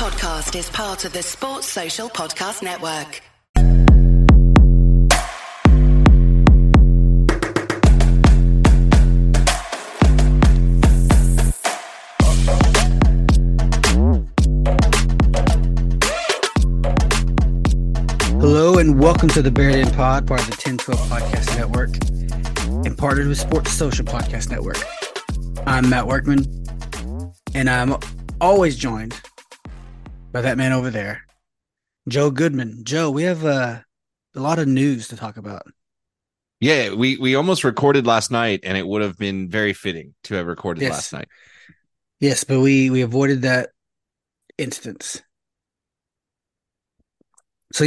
podcast is part of the Sports Social Podcast Network. Hello and welcome to the Buried In Pod, part of the 1012 Podcast Network and partnered with Sports Social Podcast Network. I'm Matt Workman, and I'm always joined by that man over there, Joe Goodman. Joe, we have a lot of news to talk about. Yeah, we almost recorded last night, and it would have been very fitting to have recorded last night. Yes, but we avoided that instance. So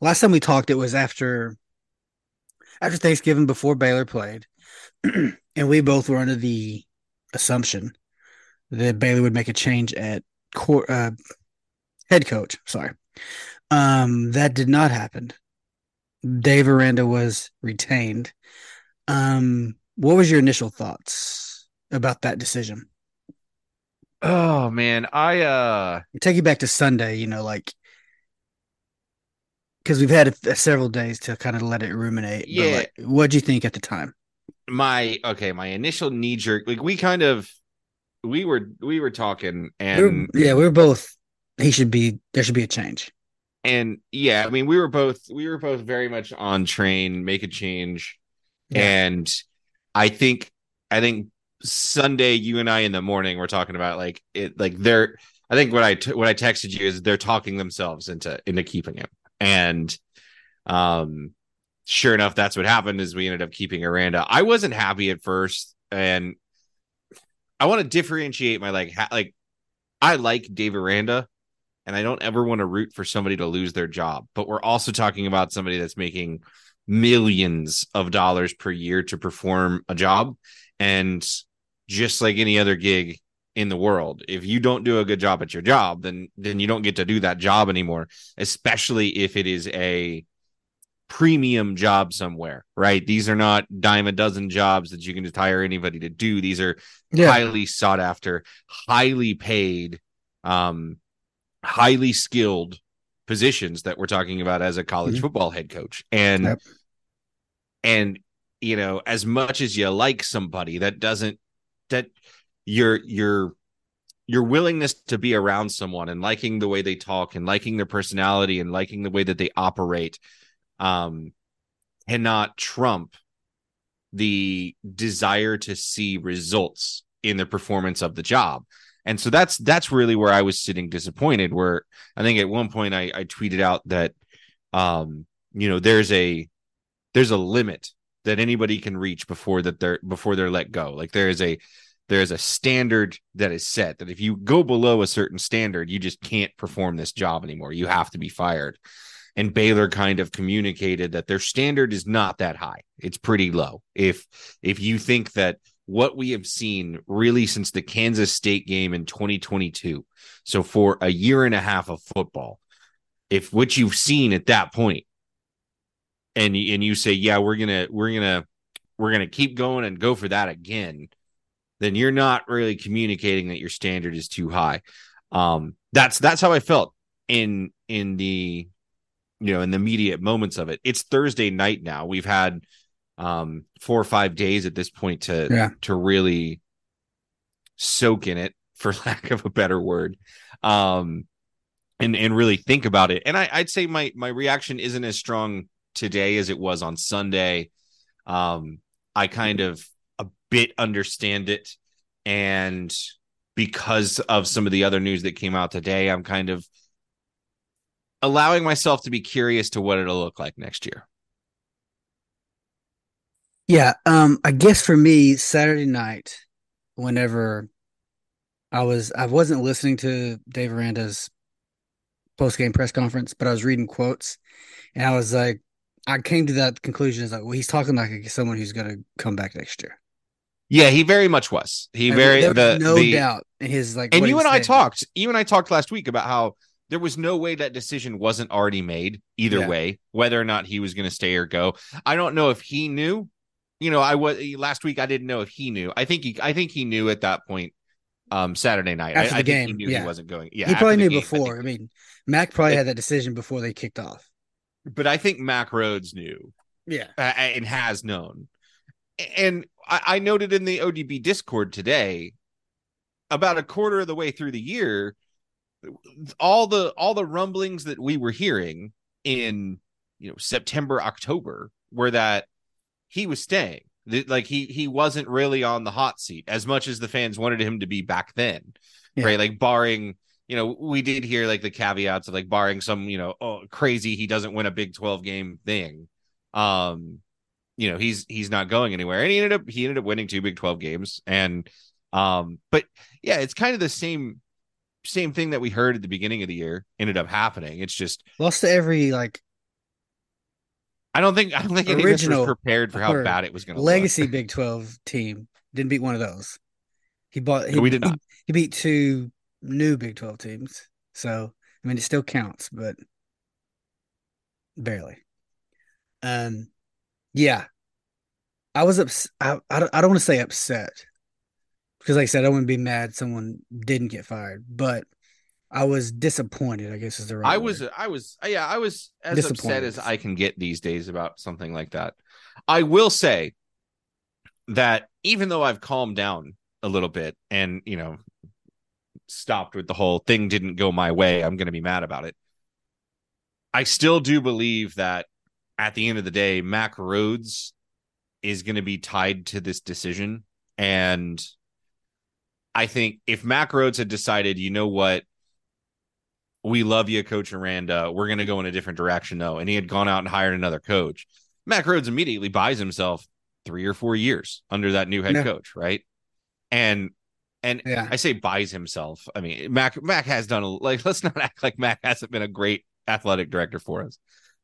last time we talked, it was after Thanksgiving before Baylor played, and we both were under the assumption that Baylor would make a change at head coach. Sorry. That did not happen. Dave Aranda was retained. What was your initial thoughts about that decision? Oh man, I take you back to Sunday, because we've had several days to kind of let it ruminate. Yeah, what'd you think at the time? My initial knee jerk, we were talking, and we were both. There should be a change, and yeah, I mean we were both very much on train, make a change, and I think. Sunday, you and I in the morning were talking about they're. I think what I texted you is they're talking themselves into keeping him, and sure enough, that's what happened. Is we ended up keeping Aranda. I wasn't happy at first, and I want to differentiate my I like Dave Aranda, and I don't ever want to root for somebody to lose their job. But we're also talking about somebody that's making millions of dollars per year to perform a job, and just like any other gig in the world, if you don't do a good job at your job, then you don't get to do that job anymore, especially if it is a premium job somewhere, right? These are not dime a dozen jobs that you can just hire anybody to do. These are highly sought after, highly paid, highly skilled positions that we're talking about as a college football head coach. And, as much as you like somebody, that your willingness to be around someone and liking the way they talk and liking their personality and liking the way that they operate, cannot trump the desire to see results in the performance of the job. And so that's really where I was sitting disappointed, where I think at one point I tweeted out that, there's a limit that anybody can reach before they're let go. Like there is a standard that is set that if you go below a certain standard, you just can't perform this job anymore. You have to be fired. And Baylor kind of communicated that their standard is not that high. It's pretty low. If you think that what we have seen really since the Kansas State game in 2022, so for a year and a half of football, if what you've seen at that point, and you say, yeah, we're gonna keep going and go for that again, then you're not really communicating that your standard is too high. That's how I felt in the immediate moments of it. It's Thursday night now. We've had 4 or 5 days at this point to really soak in it, for lack of a better word. And really think about it. And I'd say my reaction isn't as strong today as it was on Sunday. I kind of a bit understand it, and because of some of the other news that came out today, I'm kind of allowing myself to be curious to what it'll look like next year. I guess for me, Saturday night, whenever I wasn't listening to Dave Aranda's post-game press conference, but I was reading quotes, and I was like, I came to that conclusion is like, well, he's talking like someone who's going to come back next year. Yeah, he very much was. There was no doubt in his And you and I talked last week about how there was no way that decision wasn't already made either way, whether or not he was going to stay or go. I don't know if he knew. I was last week. I didn't know if he knew. I think he knew at that point. Saturday night. After the game, I think he knew he wasn't going. Yeah, he probably knew before. I mean, Mack probably had that decision before they kicked off. But I think Mack Rhoades knew. Yeah. And has known. And I noted in the ODB Discord today, about a quarter of the way through the year, all the rumblings that we were hearing in, September, October, were that he was staying. Like he wasn't really on the hot seat as much as the fans wanted him to be back then. Yeah. Right. Like barring, we did hear like the caveats of like barring some, crazy, he doesn't win a Big 12 game thing. He's not going anywhere. And he ended up winning 2 Big 12 games. And, but yeah, it's kind of the same thing that we heard at the beginning of the year ended up happening. It's just lost to every, like, I don't think anyone was prepared for how bad it was going to be. Legacy Big 12 team didn't beat one of those. We did not. He beat 2 new Big 12 teams. So, I mean, it still counts, but barely. Yeah. I was upset. I don't want to say upset because, like I said, I wouldn't be mad someone didn't get fired, but I was disappointed, I guess is the right word. I was as upset as I can get these days about something like that. I will say that even though I've calmed down a little bit and, stopped with the whole thing didn't go my way, I'm going to be mad about it. I still do believe that at the end of the day, Mack Rhoades is going to be tied to this decision. And I think if Mack Rhoades had decided, we love you, Coach Aranda. We're going to go in a different direction, though. And he had gone out and hired another coach. Mack Rhoades immediately buys himself 3 or 4 years under that new head coach, right? And yeah. I say buys himself. I mean, Mack has done let's not act like Mack hasn't been a great athletic director for us.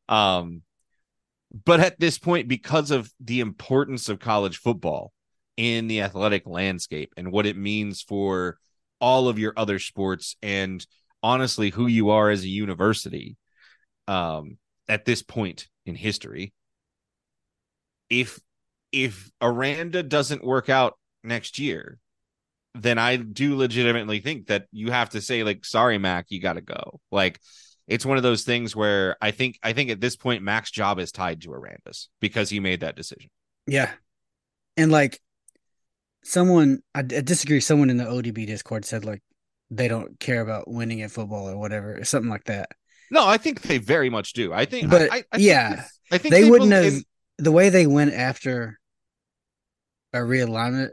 But at this point, because of the importance of college football in the athletic landscape and what it means for all of your other sports and honestly who you are as a university at this point in history, if Aranda doesn't work out next year, then I do legitimately think that you have to say, like, sorry, Mack, you got to go. Like, it's one of those things where I think at this point Mack's job is tied to Aranda's because he made that decision. Yeah. And like someone, I disagree, someone in the ODB Discord said like they don't care about winning at football or whatever, or something like that. No, I think they very much do. I think, but I think they wouldn't have the way they went after a realignment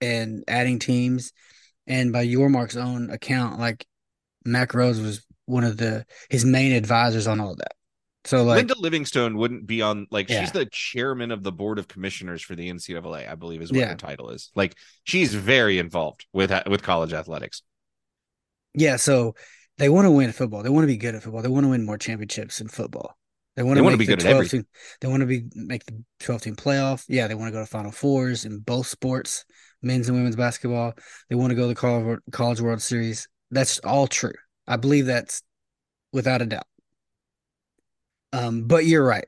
and adding teams. And by Yormark's own account, like Mack Rhoades was one of his main advisors on all of that. So like Linda Livingstone wouldn't be on, like, she's the chairman of the board of commissioners for the NCAA, I believe is what her title is. Like, she's very involved with college athletics. Yeah, so they want to win football. They want to be good at football. They want to win more championships in football. They want to be good at everything. They want to make the 12-team playoff. Yeah, they want to go to Final Fours in both sports, men's and women's basketball. They want to go to the College World Series. That's all true. I believe that's without a doubt. But you're right.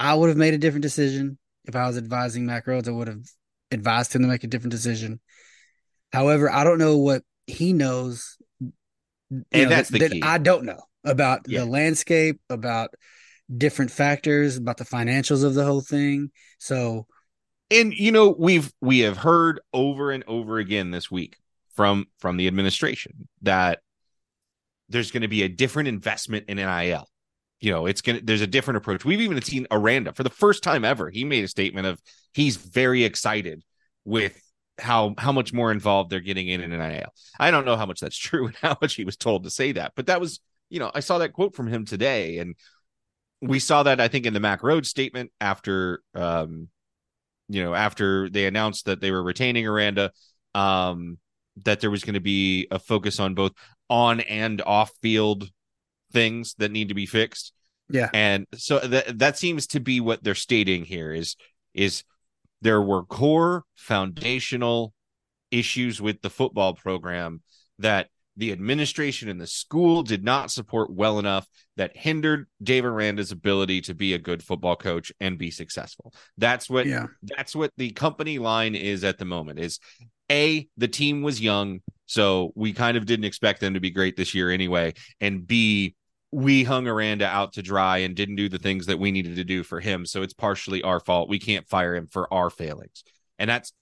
I would have made a different decision. If I was advising Mack Rhoades, I would have advised him to make a different decision. However, I don't know what he knows. And that's the key. I don't know about the landscape, about different factors, about the financials of the whole thing. So, and we have heard over and over again this week from the administration that there's going to be a different investment in NIL. There's a different approach. We've even seen Aranda for the first time ever. He made a statement of he's very excited with how much more involved they're getting in NIL. I don't know how much that's true and how much he was told to say that, but that was, I saw that quote from him today, and we saw that I think in the Mack Rhoades statement after, after they announced that they were retaining Aranda, that there was going to be a focus on both on and off field things that need to be fixed. Yeah. And so that seems to be what they're stating here is there were core foundational issues with the football program that the administration and the school did not support well enough that hindered Dave Aranda's ability to be a good football coach and be successful. That's what the company line is at the moment, is A, the team was young, so we kind of didn't expect them to be great this year anyway. And B, we hung Aranda out to dry and didn't do the things that we needed to do for him. So it's partially our fault. We can't fire him for our failings. And that's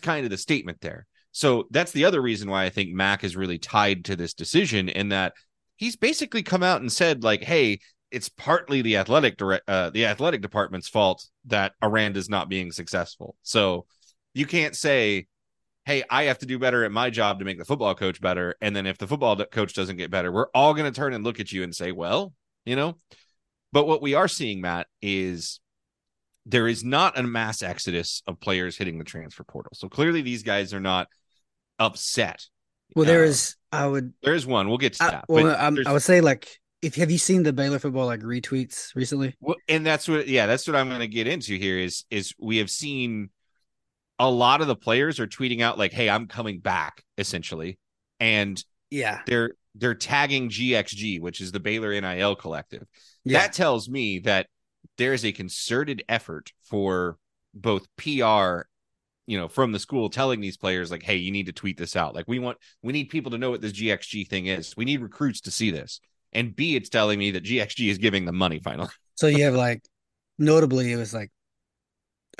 kind of the statement there. So that's the other reason why I think Mack is really tied to this decision, in that he's basically come out and said, like, hey, it's partly the athletic department's fault that Aranda's not being successful. So you can't say, hey, I have to do better at my job to make the football coach better. And then if the football coach doesn't get better, we're all going to turn and look at you and say, well, you know. But what we are seeing, Matt, is there is not a mass exodus of players hitting the transfer portal. So clearly these guys are not upset. Well, there is one. We'll get to that. I would say, like, have you seen the Baylor football, like, retweets recently? Well, and that's what I'm going to get into here is we have seen a lot of the players are tweeting out, like, hey, I'm coming back, essentially. And yeah, they're tagging GXG, which is the Baylor NIL collective. Yeah. That tells me that there is a concerted effort for both PR, you know, from the school telling these players, like, hey, you need to tweet this out. Like, we need people to know what this GXG thing is. We need recruits to see this. And B, it's telling me that GXG is giving them money finally. So you have, like, notably, it was like,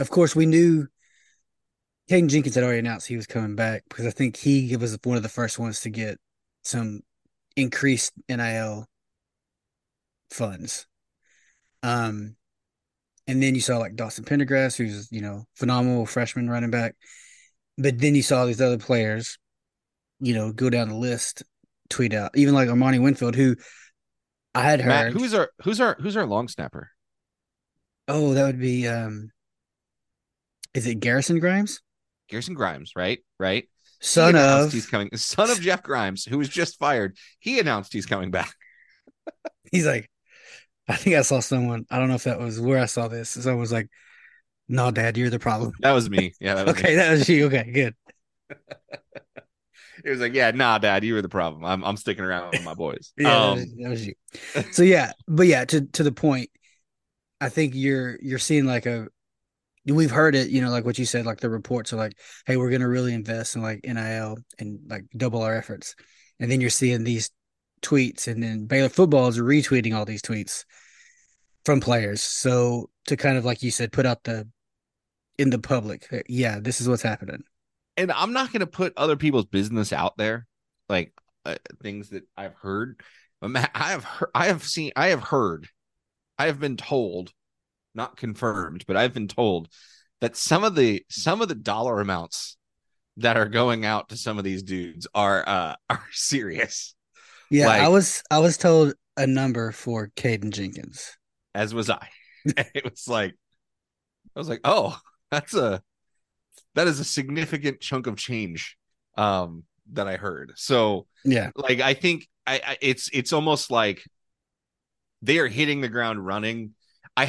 of course we knew Kaden Jenkins had already announced he was coming back, because I think he was one of the first ones to get some increased NIL funds. And then you saw, like, Dawson Pendergrass, who's, you know, phenomenal freshman running back. But then you saw these other players, you know, go down the list, tweet out, even like Armani Winfield, who I had heard. Matt, who's our long snapper? Oh, that would be, is it Garrison Grimes? Garrison Grimes, right? Son of Jeff Grimes, who was just fired. He announced he's coming back. He's like, I think I saw someone, I don't know if that was where I saw this. Someone was like, no, Dad, you're the problem. That was me. Yeah. That was okay. Me. That was you. Okay, good. It was like, yeah, nah, Dad, you were the problem. I'm sticking around with my boys. Yeah, that was you. So yeah, but yeah, to the point, I think you're seeing, like, we've heard it, you know, like what you said, like the reports are like, hey, we're going to really invest in, like, NIL and, like, double our efforts. And then you're seeing these tweets, and then Baylor football is retweeting all these tweets from players. So to kind of, like you said, put out in the public, yeah, this is what's happening. And I'm not going to put other people's business out there, like things that I've heard. But Matt, I have been told, not confirmed, but I've been told that some of the dollar amounts that are going out to some of these dudes are serious. Yeah, like, I was told a number for Kaden Jenkins. As was I. It was like, I was like, oh, that is a significant chunk of change that I heard. So yeah, like, I think it's almost like they are hitting the ground running. I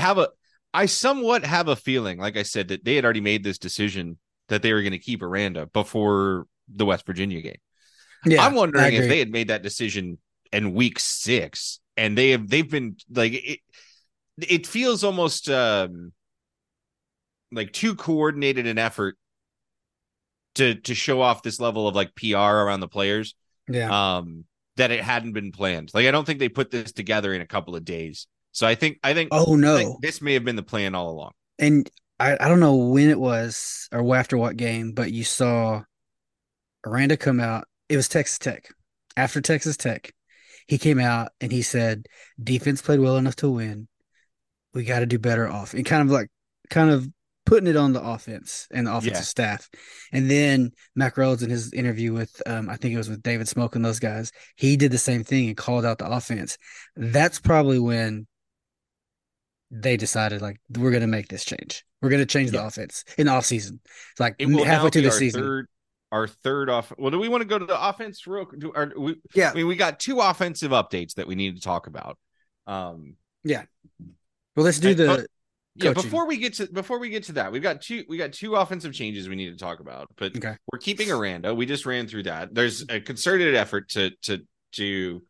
somewhat have a feeling, like I said, that they had already made this decision that they were going to keep Aranda before the West Virginia game. Yeah, I'm wondering if they had made that decision in week 6, and they've been like, it feels almost like too coordinated an effort to show off this level of, like, PR around the players. Yeah. That it hadn't been planned. Like, I don't think they put this together in a couple of days. So I think oh no, like, this may have been the plan all along. And I don't know when it was or after what game, but you saw Aranda come out. It was Texas Tech. After Texas Tech, he came out and he said, defense played well enough to win. We got to do better off. And kind of putting it on the offense and the offensive staff. And then Mack Rhoades, in his interview with, I think it was with David Smoke and those guys, he did the same thing and called out the offense. That's probably when they decided, like, we're going to make this change. We're going to change the offense in the offseason. It's like halfway through the season. Our third off. Well, do we want to go to the offense real quick? Yeah. I mean, we got 2 offensive updates that we need to talk about. Yeah. Well, let's do the coaching. Before we get to that, we got two offensive changes we need to talk about, but we're keeping Aranda. We just ran through that. There's a concerted effort to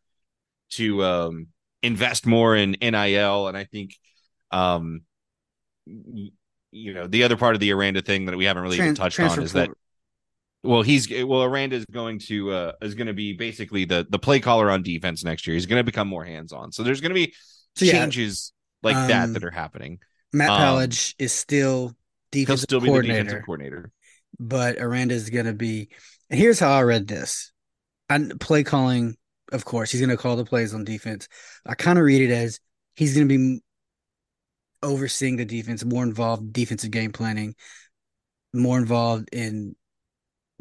invest more in NIL, and I think, you know, the other part of the Aranda thing that we haven't really even touched on is that Well, Aranda is going to be basically the play caller on defense next year. He's going to become more hands on. So there's going to be changes like that are happening. Matt Powledge is still be the defensive coordinator, but Aranda is going to be. And here's how I read this: play calling. Of course, he's going to call the plays on defense. I kind of read it as he's going to be overseeing the defense, more involved defensive game planning, more involved in.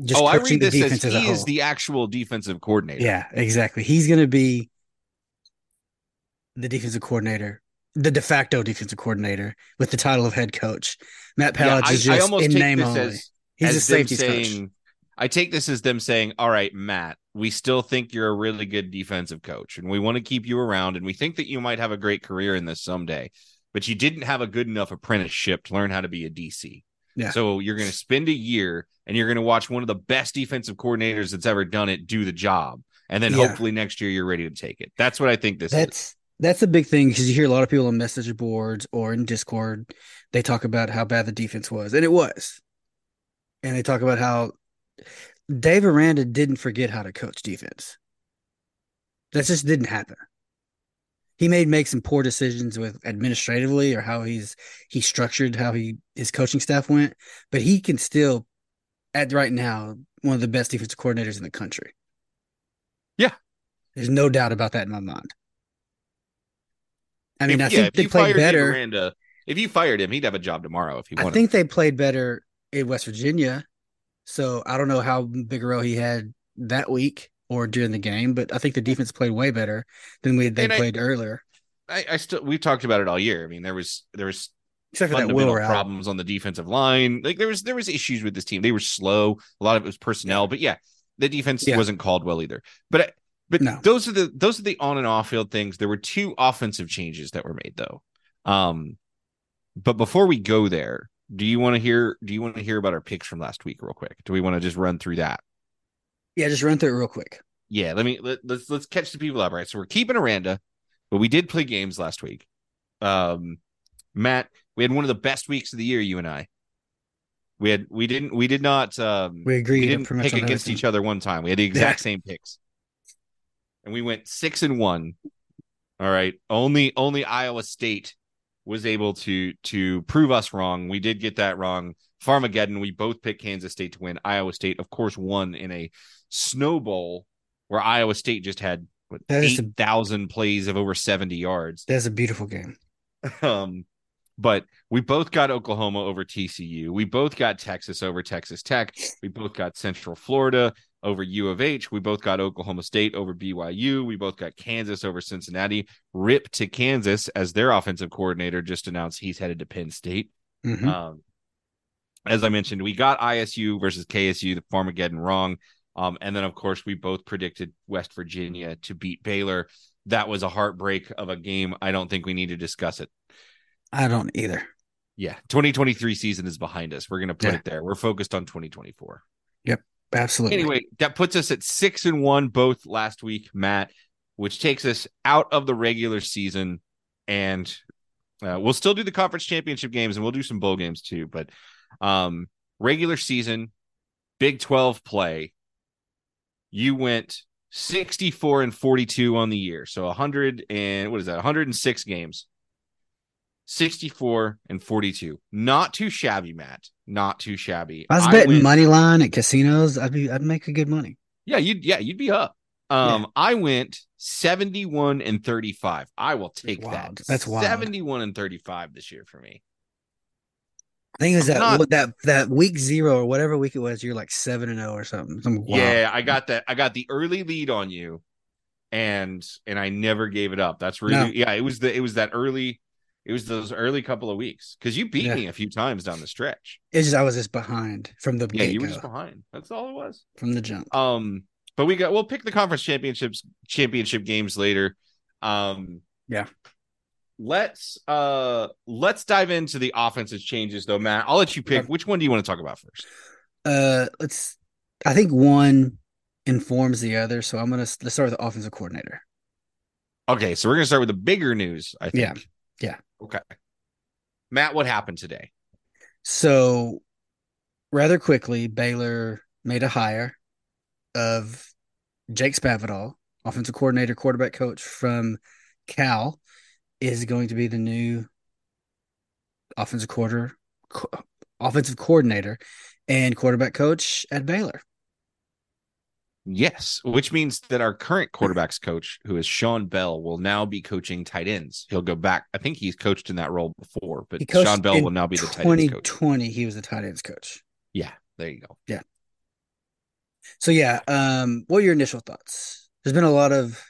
Just I read this as he is the actual defensive coordinator. Yeah, exactly. He's going to be the defensive coordinator, the de facto defensive coordinator with the title of head coach. Matt Powledge is just in name only. He's a safety coach. I take this as them saying, all right, Matt, we still think you're a really good defensive coach, and we want to keep you around, and we think that you might have a great career in this someday, but you didn't have a good enough apprenticeship to learn how to be a DC. Yeah. So you're going to spend a year and you're going to watch one of the best defensive coordinators that's ever done it do the job. And then hopefully next year you're ready to take it. That's what I think is. That's a big thing because you hear a lot of people on message boards or in Discord. They talk about how bad the defense was, and it was. And they talk about how Dave Aranda didn't forget how to coach defense. That just didn't happen. He may make some poor decisions with administratively or how he structured how his coaching staff went, but he can still, at right now, one of the best defensive coordinators in the country. Yeah, there's no doubt about that in my mind. I mean, I think they played better. Aranda, if you fired him, he'd have a job tomorrow. If he wanted. I think they played better in West Virginia, so I don't know how big a role he had that week or during the game, but I think the defense played way better than they played earlier. We've talked about it all year. I mean, there was fundamental problems on the defensive line. Like there was issues with this team. They were slow. A lot of it was personnel, but the defense wasn't called well either. But no. Those are the on and off field things. There were two offensive changes that were made though. But before we go there, do you want to hear about our picks from last week real quick? Do we want to just run through that? Yeah, just run through it real quick. Yeah, let's catch the people up, right? So we're keeping Aranda, but we did play games last week. Matt, we had one of the best weeks of the year, you and I. We didn't pick against each other one time. We had the exact same picks. And we went 6-1. All right. Only Iowa State was able to prove us wrong. We did get that wrong. Farmageddon, we both picked Kansas State to win. Iowa State, of course, won in a snow bowl where Iowa State just had 8,000 plays of over 70 yards. That's a beautiful game. But we both got Oklahoma over TCU. We both got Texas over Texas Tech. We both got Central Florida over U of H. We both got Oklahoma State over BYU. We both got Kansas over Cincinnati. Rip to Kansas, as their offensive coordinator just announced he's headed to Penn State. Mm-hmm. As I mentioned, we got ISU versus KSU, the Farmageddon wrong. And then, of course, we both predicted West Virginia to beat Baylor. That was a heartbreak of a game. I don't think we need to discuss it. I don't either. Yeah. 2023 season is behind us. We're going to put it there. We're focused on 2024. Yep. Absolutely. Anyway, that puts us at 6-1 both last week, Matt, which takes us out of the regular season. And we'll still do the conference championship games, and we'll do some bowl games too. But regular season, Big 12 play, you went 64-42 on the year. So 106 games, 64-42. Not too shabby, Matt. Not too shabby. I was betting money line at casinos. I'd make a good money. Yeah. You'd be up. I went 71-35. I will take that. That's wild. 71-35 this year for me. I think it was that week zero or whatever week it was. You're like 7-0 or something. Yeah, I got that. I got the early lead on you, and I never gave it up. That's really It was those early couple of weeks because you beat me a few times down the stretch. It's just I was just behind from the get-go. You were just behind. That's all it was from the jump. But we'll pick the conference championship games later. Let's dive into the offensive changes though, Matt. I'll let you pick. Which one do you want to talk about first? I think one informs the other, so let's start with the offensive coordinator. Okay, so we're gonna start with the bigger news, I think. Yeah. Okay. Matt, what happened today? So rather quickly, Baylor made a hire of Jake Spavital, offensive coordinator, quarterback coach from Cal, is going to be the new offensive coordinator and quarterback coach at Baylor. Yes, which means that our current quarterbacks coach, who is Sean Bell, will now be coaching tight ends. He'll go back. I think he's coached in that role before, but Sean Bell will now be the tight ends coach. 2020, he was the tight ends coach. Yeah, there you go. Yeah. So, yeah, what are your initial thoughts? There's been a lot of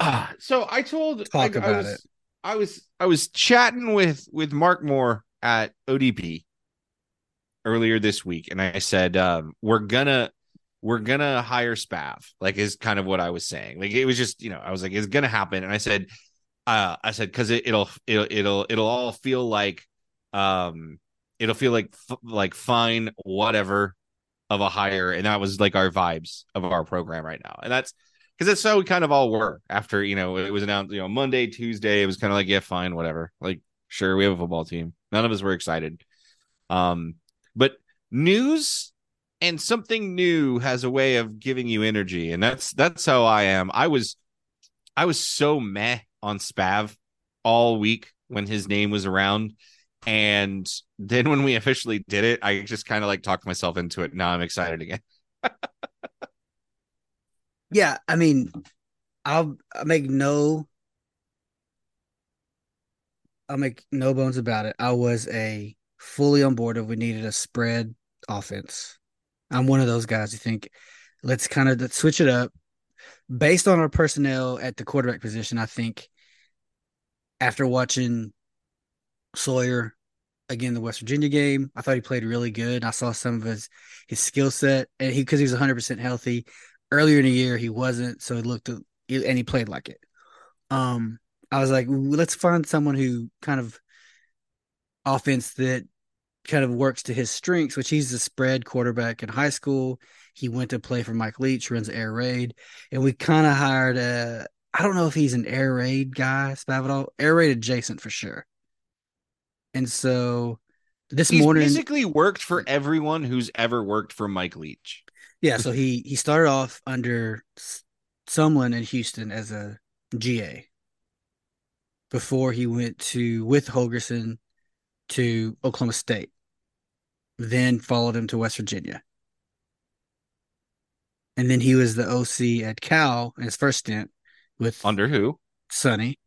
I was chatting with Mark Moore at ODP earlier this week, and I said, we're gonna hire Spav. Like, is kind of what I was saying. Like, it was just, you know, I was like, it's gonna happen. And I said, because it'll all feel like fine, whatever of a hire. And that was like our vibes of our program right now. And that's how we kind of all were after, you know, it was announced, you know, Monday, Tuesday. It was kind of like, yeah, fine, whatever. Like, sure, we have a football team. None of us were excited. But news and something new has a way of giving you energy. And that's how I am. I was so meh on Spav all week when his name was around. And then when we officially did it, I just kind of like talked myself into it. Now I'm excited again. Yeah, I mean, I'll make no bones about it. I was fully on board if we needed a spread offense. I'm one of those guys who think let's kind of switch it up based on our personnel at the quarterback position. I think after watching Sawyer again, the West Virginia game, I thought he played really good. I saw some of his skill set, and because he was 100% healthy. Earlier in the year, he wasn't, so it looked and he played like it. I was like, let's find someone who kind of offense that kind of works to his strengths, which he's a spread quarterback in high school. He went to play for Mike Leach, runs air raid, and we kind of hired I don't know if he's an air raid guy, Spavital, air raid adjacent for sure. And so he's basically worked for everyone who's ever worked for Mike Leach. Yeah, so he started off under someone in Houston as a GA before he went with Holgorsen to Oklahoma State, then followed him to West Virginia. And then he was the OC at Cal in his first stint with... Under who? Sonny.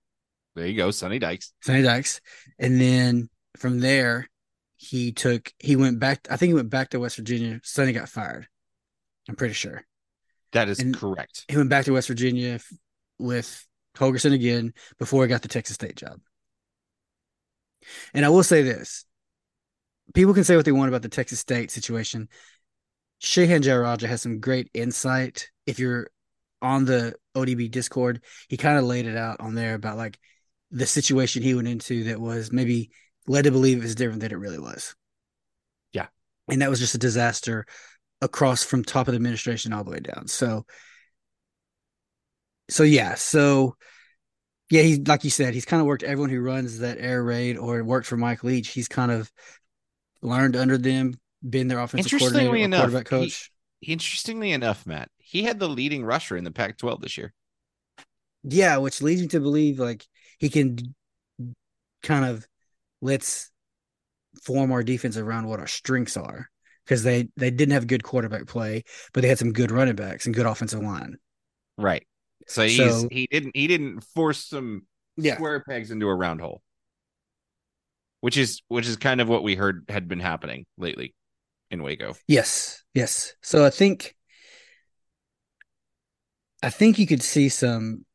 There you go, Sonny Dykes. Sonny Dykes. And then from there, he went back to West Virginia. Sonny got fired. I'm pretty sure. That is correct. He went back to West Virginia with Holgorsen again before he got the Texas State job. And I will say this. People can say what they want about the Texas State situation. Shehan Jiraja has some great insight. If you're on the ODB Discord, he kind of laid it out on there about like the situation he went into that was maybe led to believe it was different than it really was. Yeah. And that was just a disaster across from top of the administration all the way down. So he, like you said, he's kind of worked everyone who runs that air raid or worked for Mike Leach. He's kind of learned under them, been their offensive coordinator or quarterback coach. Interestingly enough, Matt, he had the leading rusher in the Pac-12 this year. Yeah, which leads me to believe like he can kind of let's form our defense around what our strengths are. Because they didn't have good quarterback play, but they had some good running backs and good offensive line. Right. So he didn't force some square pegs into a round hole, which is kind of what we heard had been happening lately in Waco. Yes. So I think you could see some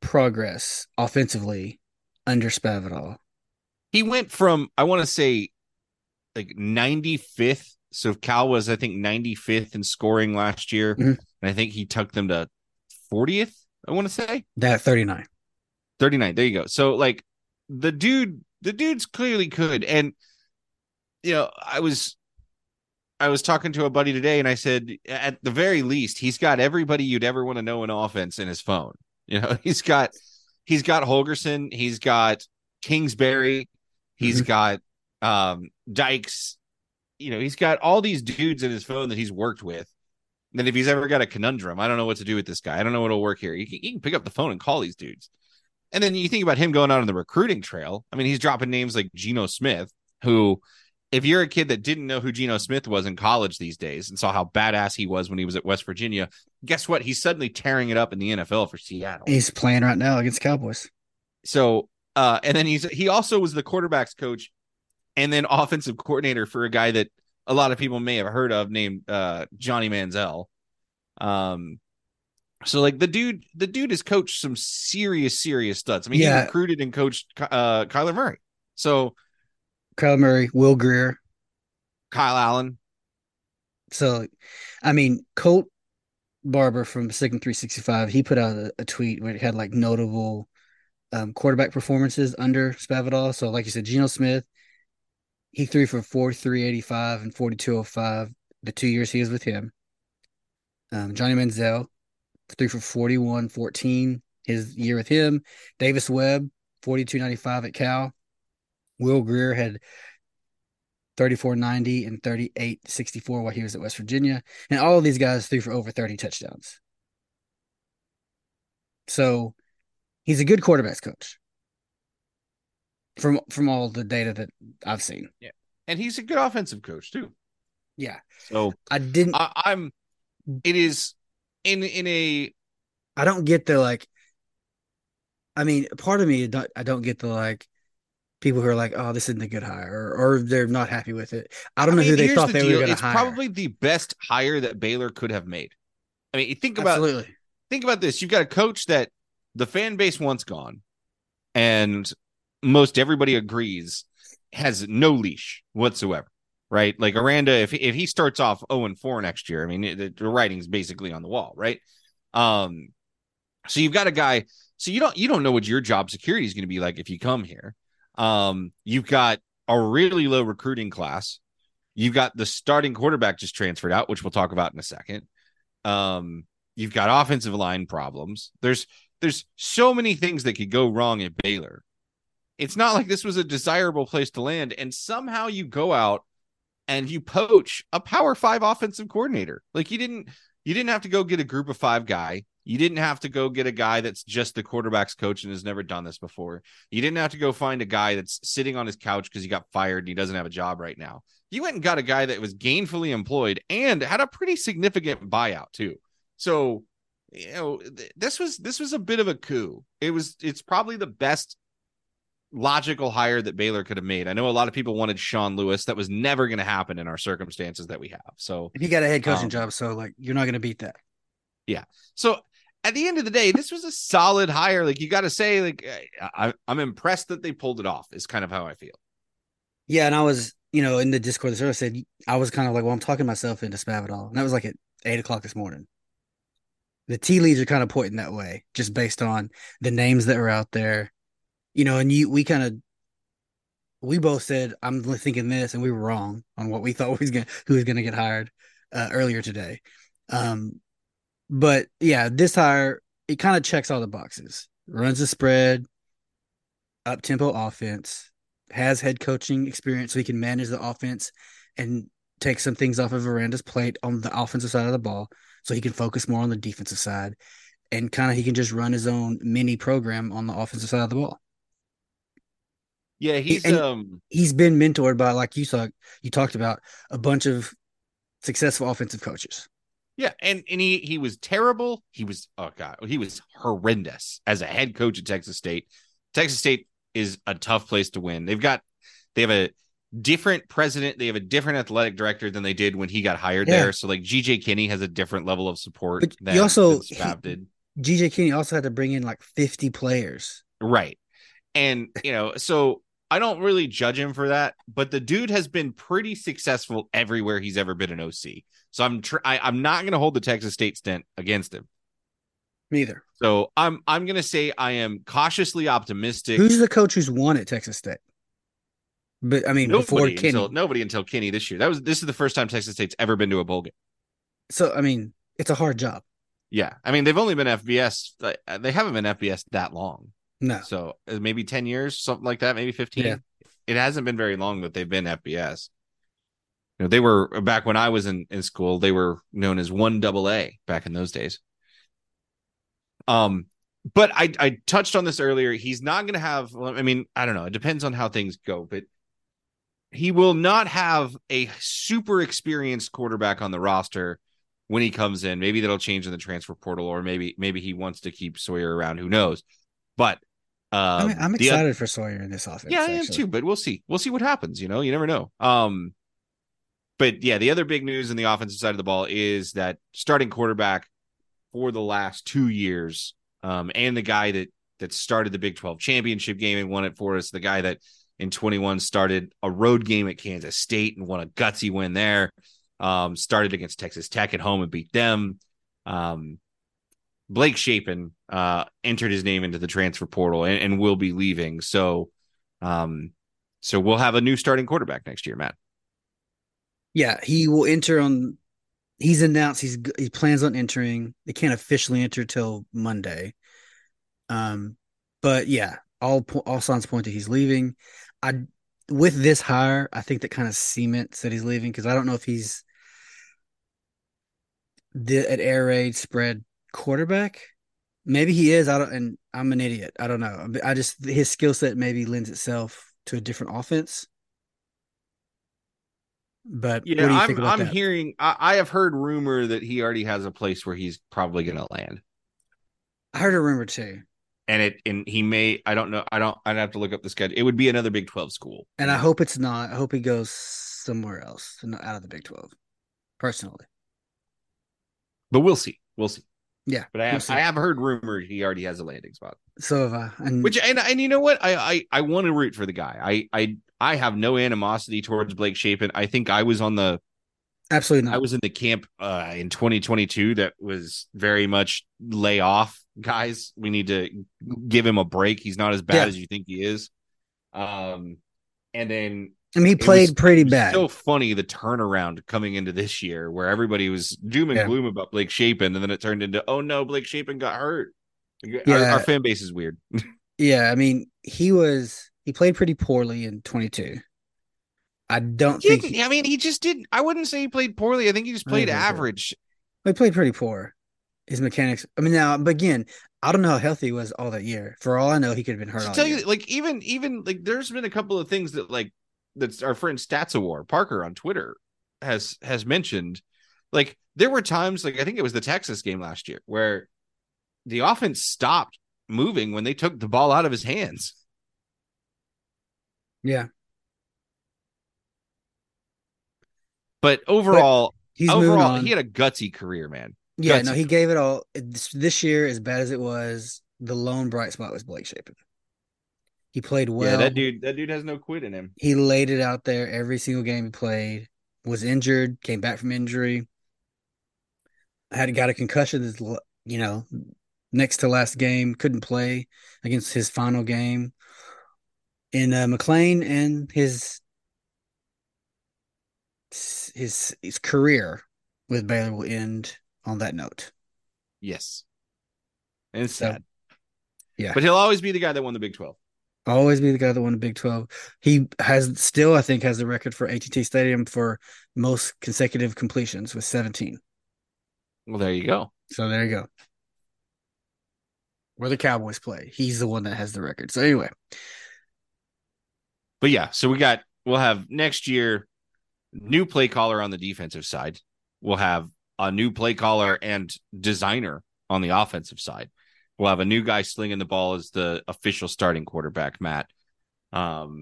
progress offensively under Spavital. He went from 95th. So Cal was, I think, 95th in scoring last year. Mm-hmm. And I think he took them to 40th, I want to say. That 39. 39. There you go. So like the dude's clearly good. And you know, I was talking to a buddy today and I said, at the very least, he's got everybody you'd ever want to know in offense in his phone. You know, he's got Holgorsen, he's got Kingsbury, he's got Dykes, you know, he's got all these dudes in his phone that he's worked with. And then if he's ever got a conundrum, I don't know what to do with this guy. I don't know what'll work here. He can pick up the phone and call these dudes. And then you think about him going out on the recruiting trail. I mean, he's dropping names like Geno Smith, who, if you're a kid that didn't know who Geno Smith was in college these days and saw how badass he was when he was at West Virginia, guess what? He's suddenly tearing it up in the NFL for Seattle. He's playing right now against Cowboys. So, and then he also was the quarterback's coach and then offensive coordinator for a guy that a lot of people may have heard of named Johnny Manziel. So like the dude has coached some serious studs. I mean, he recruited and coached Kyler Murray. So Kyler Murray, Will Grier, Kyle Allen. So, I mean, Colt Barber from Sigma 365, he put out a tweet where it had like notable quarterback performances under Spavital. So, like you said, Geno Smith, he threw for 4.385 and 4.205 the 2 years he was with him. Johnny Manziel threw for 41.14 his year with him. Davis Webb, 42.95 at Cal. Will Grier had 34.90 and 38.64 while he was at West Virginia. And all of these guys threw for over 30 touchdowns. So he's a good quarterback's coach from all the data that I've seen. Yeah. And he's a good offensive coach too. Yeah. So I don't get the, like, I mean, part of me, I don't get the, like, people who are like, oh, this isn't a good hire, or they're not happy with it. I don't know who they thought they were going to hire. It's probably the best hire that Baylor could have made. I mean, think about this. You've got a coach that the fan base wants gone, and most everybody agrees has no leash whatsoever, right? Like Aranda, if he starts off 0-4 next year, I mean, the writing's basically on the wall, right? So you've got a guy, so you don't know what your job security is going to be like if you come here. You've got a really low recruiting class. You've got the starting quarterback just transferred out, which we'll talk about in a second. You've got offensive line problems. There's so many things that could go wrong at Baylor. It's not like this was a desirable place to land. And somehow you go out and you poach a Power Five offensive coordinator. Like you didn't have to go get a Group of Five guy. You didn't have to go get a guy that's just the quarterback's coach and has never done this before. You didn't have to go find a guy that's sitting on his couch because he got fired and he doesn't have a job right now. You went and got a guy that was gainfully employed and had a pretty significant buyout too. So, you know, this was a bit of a coup. It's probably the best logical hire that Baylor could have made. I know a lot of people wanted Sean Lewis. That was never going to happen in our circumstances that we have. So he got a head coaching job. So like, you're not going to beat that. Yeah. So, at the end of the day, this was a solid hire. Like, you got to say, like, I'm impressed that they pulled it off is kind of how I feel. Yeah, and I was, you know, in the Discord, I said, I was kind of like, well, I'm talking myself into Spavital. And that was like at 8 o'clock this morning. The tea leaves are kind of pointing that way, just based on the names that were out there. You know, and we both said, I'm thinking this, and we were wrong on what we thought who was going to get hired earlier today. But yeah, this hire, it kind of checks all the boxes. Runs the spread, up-tempo offense, has head coaching experience so he can manage the offense and take some things off of Aranda's plate on the offensive side of the ball so he can focus more on the defensive side. And kind of he can just run his own mini program on the offensive side of the ball. Yeah, he's been mentored by, like you talked about, a bunch of successful offensive coaches. Yeah, and he was terrible. He was, oh God, he was horrendous as a head coach at Texas State. Texas State is a tough place to win. They have a different president. They have a different athletic director than they did when he got hired there. So like G.J. Kinney has a different level of support than Spav did. G.J. Kinney also had to bring in like 50 players. Right. And, you know, so I don't really judge him for that, but the dude has been pretty successful everywhere he's ever been an OC. So I'm not going to hold the Texas State stint against him. Neither. So I'm going to say I am cautiously optimistic. Who's the coach who's won at Texas State? But I mean, nobody until Kinney this year. This is the first time Texas State's ever been to a bowl game. So I mean, it's a hard job. Yeah, I mean, they've only been FBS. They haven't been FBS that long. No. So maybe 10 years, something like that, maybe 15. Yeah. It hasn't been very long that they've been FBS. know, they were back when I was in school, they were known as 1AA back in those days. But I touched on this earlier. He's not going to have, I mean, I don't know. It depends on how things go, but he will not have a super experienced quarterback on the roster when he comes in. Maybe that'll change in the transfer portal, or maybe he wants to keep Sawyer around. Who knows? But I'm excited for Sawyer in this offense. Yeah, I am too, but we'll see. We'll see what happens. You know, you never know. But yeah, the other big news in the offensive side of the ball is that starting quarterback for the last 2 years, and the guy that started the Big 12 championship game and won it for us, the guy that in 21 started a road game at Kansas State and won a gutsy win there, started against Texas Tech at home and beat them. Blake Shapen entered his name into the transfer portal and will be leaving. So we'll have a new starting quarterback next year, Matt. Yeah, he will enter on. He's announced he plans on entering. They can't officially enter till Monday. But yeah, all signs point to he's leaving. With this hire, I think that kind of cements that he's leaving, because I don't know if he's an air raid spread quarterback. Maybe he is. And I'm an idiot. I don't know. I just, his skill set maybe lends itself to a different offense. But yeah, I have heard rumor that he already has a place where he's probably going to land. I heard a rumor too. And he may, I don't know. I'd have to look up the schedule. It would be another Big 12 school. And I hope it's not. I hope he goes somewhere else, not out of the Big 12 personally, but we'll see. We'll see. Yeah. But I have heard rumor he already has a landing spot. So have I. And you know what? I want to root for the guy. I have no animosity towards Blake Shapen. I think I was on the absolutely not. I was in the camp in 2022 that was very much lay off, guys. We need to give him a break. He's not as bad as you think he is. And he played pretty bad. So funny the turnaround coming into this year, where everybody was doom and gloom about Blake Shapen, and then it turned into, oh no, Blake Shapen got hurt. Our fan base is weird. Yeah, I mean, he played pretty poorly in 22. I don't think. I mean, he just didn't. I wouldn't say he played poorly. I think he just played average. He played pretty poor. His mechanics. I mean, now, but again, I don't know how healthy he was all that year. For all I know, he could have been hurt. I'll tell you, like, even like, there's been a couple of things that, like, that's our friend Stats of War Parker on Twitter has mentioned. Like, there were times, like I think it was the Texas game last year, where the offense stopped moving when they took the ball out of his hands. Yeah. But overall, he had a gutsy career, man. Yeah, gutsy. No, he gave it all. This year, as bad as it was, the lone bright spot was Blake Shapen. He played well. Yeah, that dude has no quit in him. He laid it out there every single game he played. Was injured, came back from injury. Got a concussion this, you know, next to last game, couldn't play against his final game in McLean, and his career with Baylor will end on that note. Yes. And it's sad. Yeah. But he'll always be the guy that won the Big 12. Always be the guy that won the Big 12. He has the record for AT&T Stadium for most consecutive completions with 17. Well, there you go. So there you go. Where the Cowboys play, he's the one that has the record. So anyway. But yeah, so we'll have next year new play caller on the defensive side. We'll have a new play caller and designer on the offensive side. We'll have a new guy slinging the ball as the official starting quarterback, Matt. But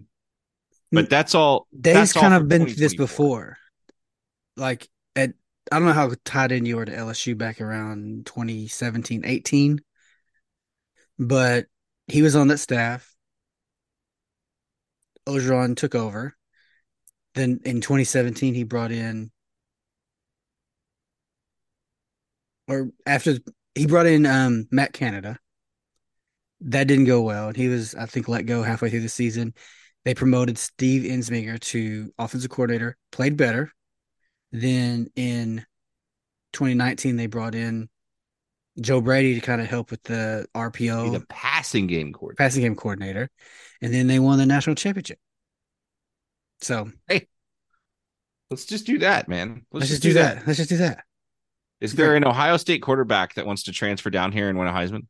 that's all. Dave's kind of been through this before. Like, I don't know how tied in you were to LSU back around 2017, 18. But he was on that staff. Ogeron took over. Then in 2017, he brought in. Or after. He brought in Matt Canada. That didn't go well. And he was, I think, let go halfway through the season. They promoted Steve Ensminger to offensive coordinator, played better. Then in 2019, they brought in Joe Brady to kind of help with the RPO. The passing game coordinator. And then they won the national championship. So, hey, Let's just do that, man. Let's just do that. Let's just do that. Is there an Ohio State quarterback that wants to transfer down here and win a Heisman?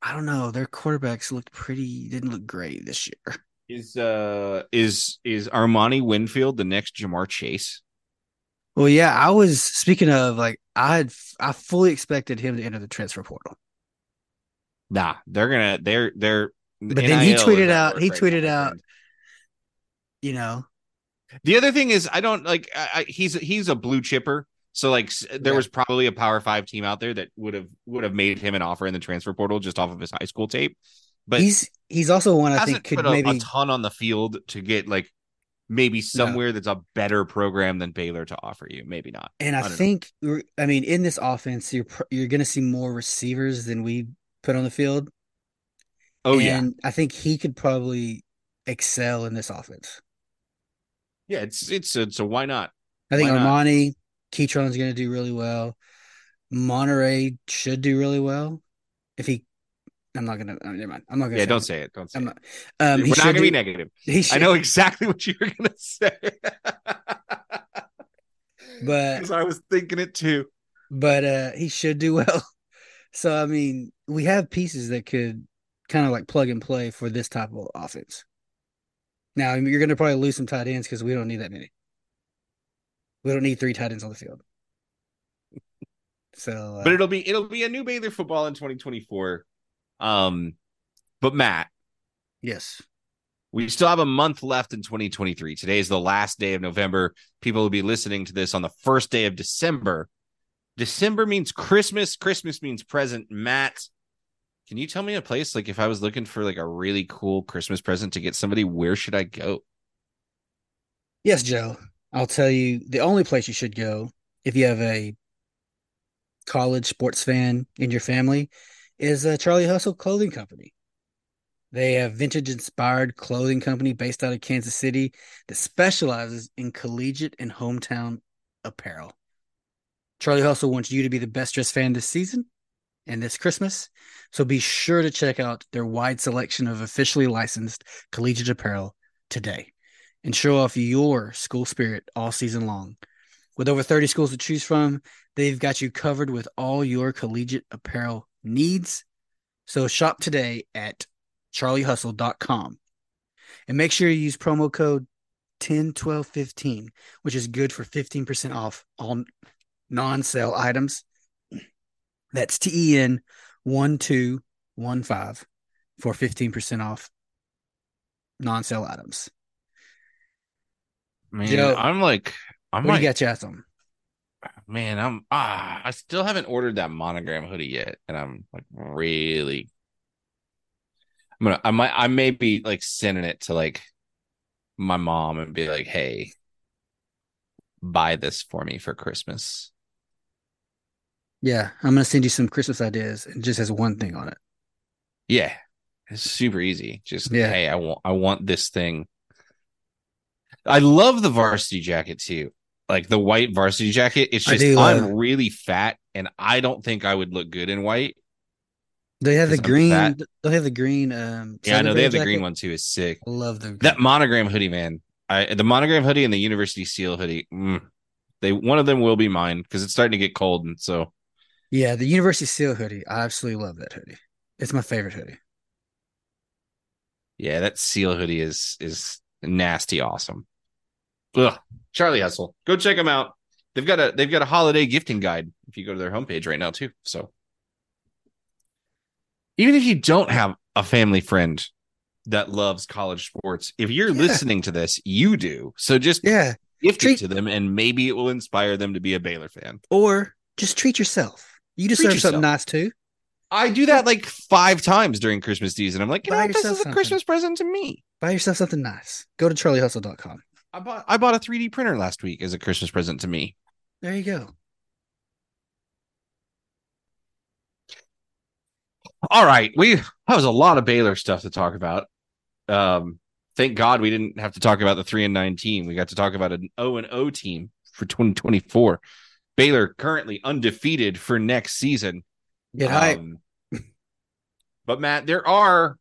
I don't know. Their quarterbacks didn't look great this year. Is Armani Winfield the next Jamar Chase? Well, yeah, I was speaking of I fully expected him to enter the transfer portal. Nah, they're But then NIL he tweeted out, you know. The other thing is, I don't like. He's a blue chipper, so there was probably a Power 5 team out there that would have made him an offer in the transfer portal just off of his high school tape. But he's also one I think could maybe a ton on the field to get maybe somewhere that's a better program than Baylor to offer you. Maybe not. And I think in this offense, you're going to see more receivers than we put on the field. Oh, and yeah. And I think he could probably excel in this offense. Yeah, it's a why not? I think Armani Keytron's going to do really well. Monterey should do really well if he. I'm not gonna. Never mind. I'm not gonna. Yeah, don't say it. Don't say it. We're not gonna be negative. I know exactly what you were gonna say. Because I was thinking it too. But he should do well. So we have pieces that could kind of plug and play for this type of offense. Now, you're going to probably lose some tight ends because we don't need that many. We don't need 3 tight ends on the field. So, but it'll be a new Baylor football in 2024. But Matt, yes, we still have a month left in 2023. Today is the last day of November. People will be listening to this on the first day of December. December means Christmas. Christmas means present. Matt, can you tell me a place, if I was looking for a really cool Christmas present to get somebody, where should I go? Yes, Joe. I'll tell you the only place you should go if you have a college sports fan in your family is Charlie Hustle Clothing Company. They have vintage-inspired clothing company based out of Kansas City that specializes in collegiate and hometown apparel. Charlie Hustle wants you to be the best-dressed fan this season and this Christmas, so be sure to check out their wide selection of officially licensed collegiate apparel today and show off your school spirit all season long. With over 30 schools to choose from, they've got you covered with all your collegiate apparel needs. So shop today at charliehustle.com and make sure you use promo code 101215, which is good for 15% off all non-sale items. That's TEN1215 for 15% off non-sale items. Man, Joe, what do you got, Chatham? Man, I still haven't ordered that monogram hoodie yet, and I'm really. I may be sending it to my mom and be like, "Hey, buy this for me for Christmas." Yeah, I'm going to send you some Christmas ideas. It just has one thing on it. Yeah, it's super easy. Just, hey, I want this thing. I love the varsity jacket, too. The white varsity jacket. It's just, I'm really fat, and I don't think I would look good in white. They have the green. They have the green. Yeah, I know. They have the green one, too. It's sick. I love that monogram hoodie, man. The monogram hoodie and the University Seal hoodie. One of them will be mine because it's starting to get cold. And so. Yeah, the University Seal hoodie. I absolutely love that hoodie. It's my favorite hoodie. Yeah, that Seal hoodie is nasty awesome. Ugh. Charlie Hustle. Go check them out. They've got a holiday gifting guide if you go to their homepage right now too. So even if you don't have a family friend that loves college sports, if you're listening to this, you do. So just gift it to them and maybe it will inspire them to be a Baylor fan. Or just treat yourself. You deserve something nice too. I do that 5 times during Christmas season. I'm this is a Christmas present to me. Buy yourself something nice. Go to charliehustle.com. I bought a 3D printer last week as a Christmas present to me. There you go. All right. That was a lot of Baylor stuff to talk about. Thank God we didn't have to talk about the 3-9 team. We got to talk about an 0-0 team for 2024. Baylor currently undefeated for next season. Yeah, but Matt, there are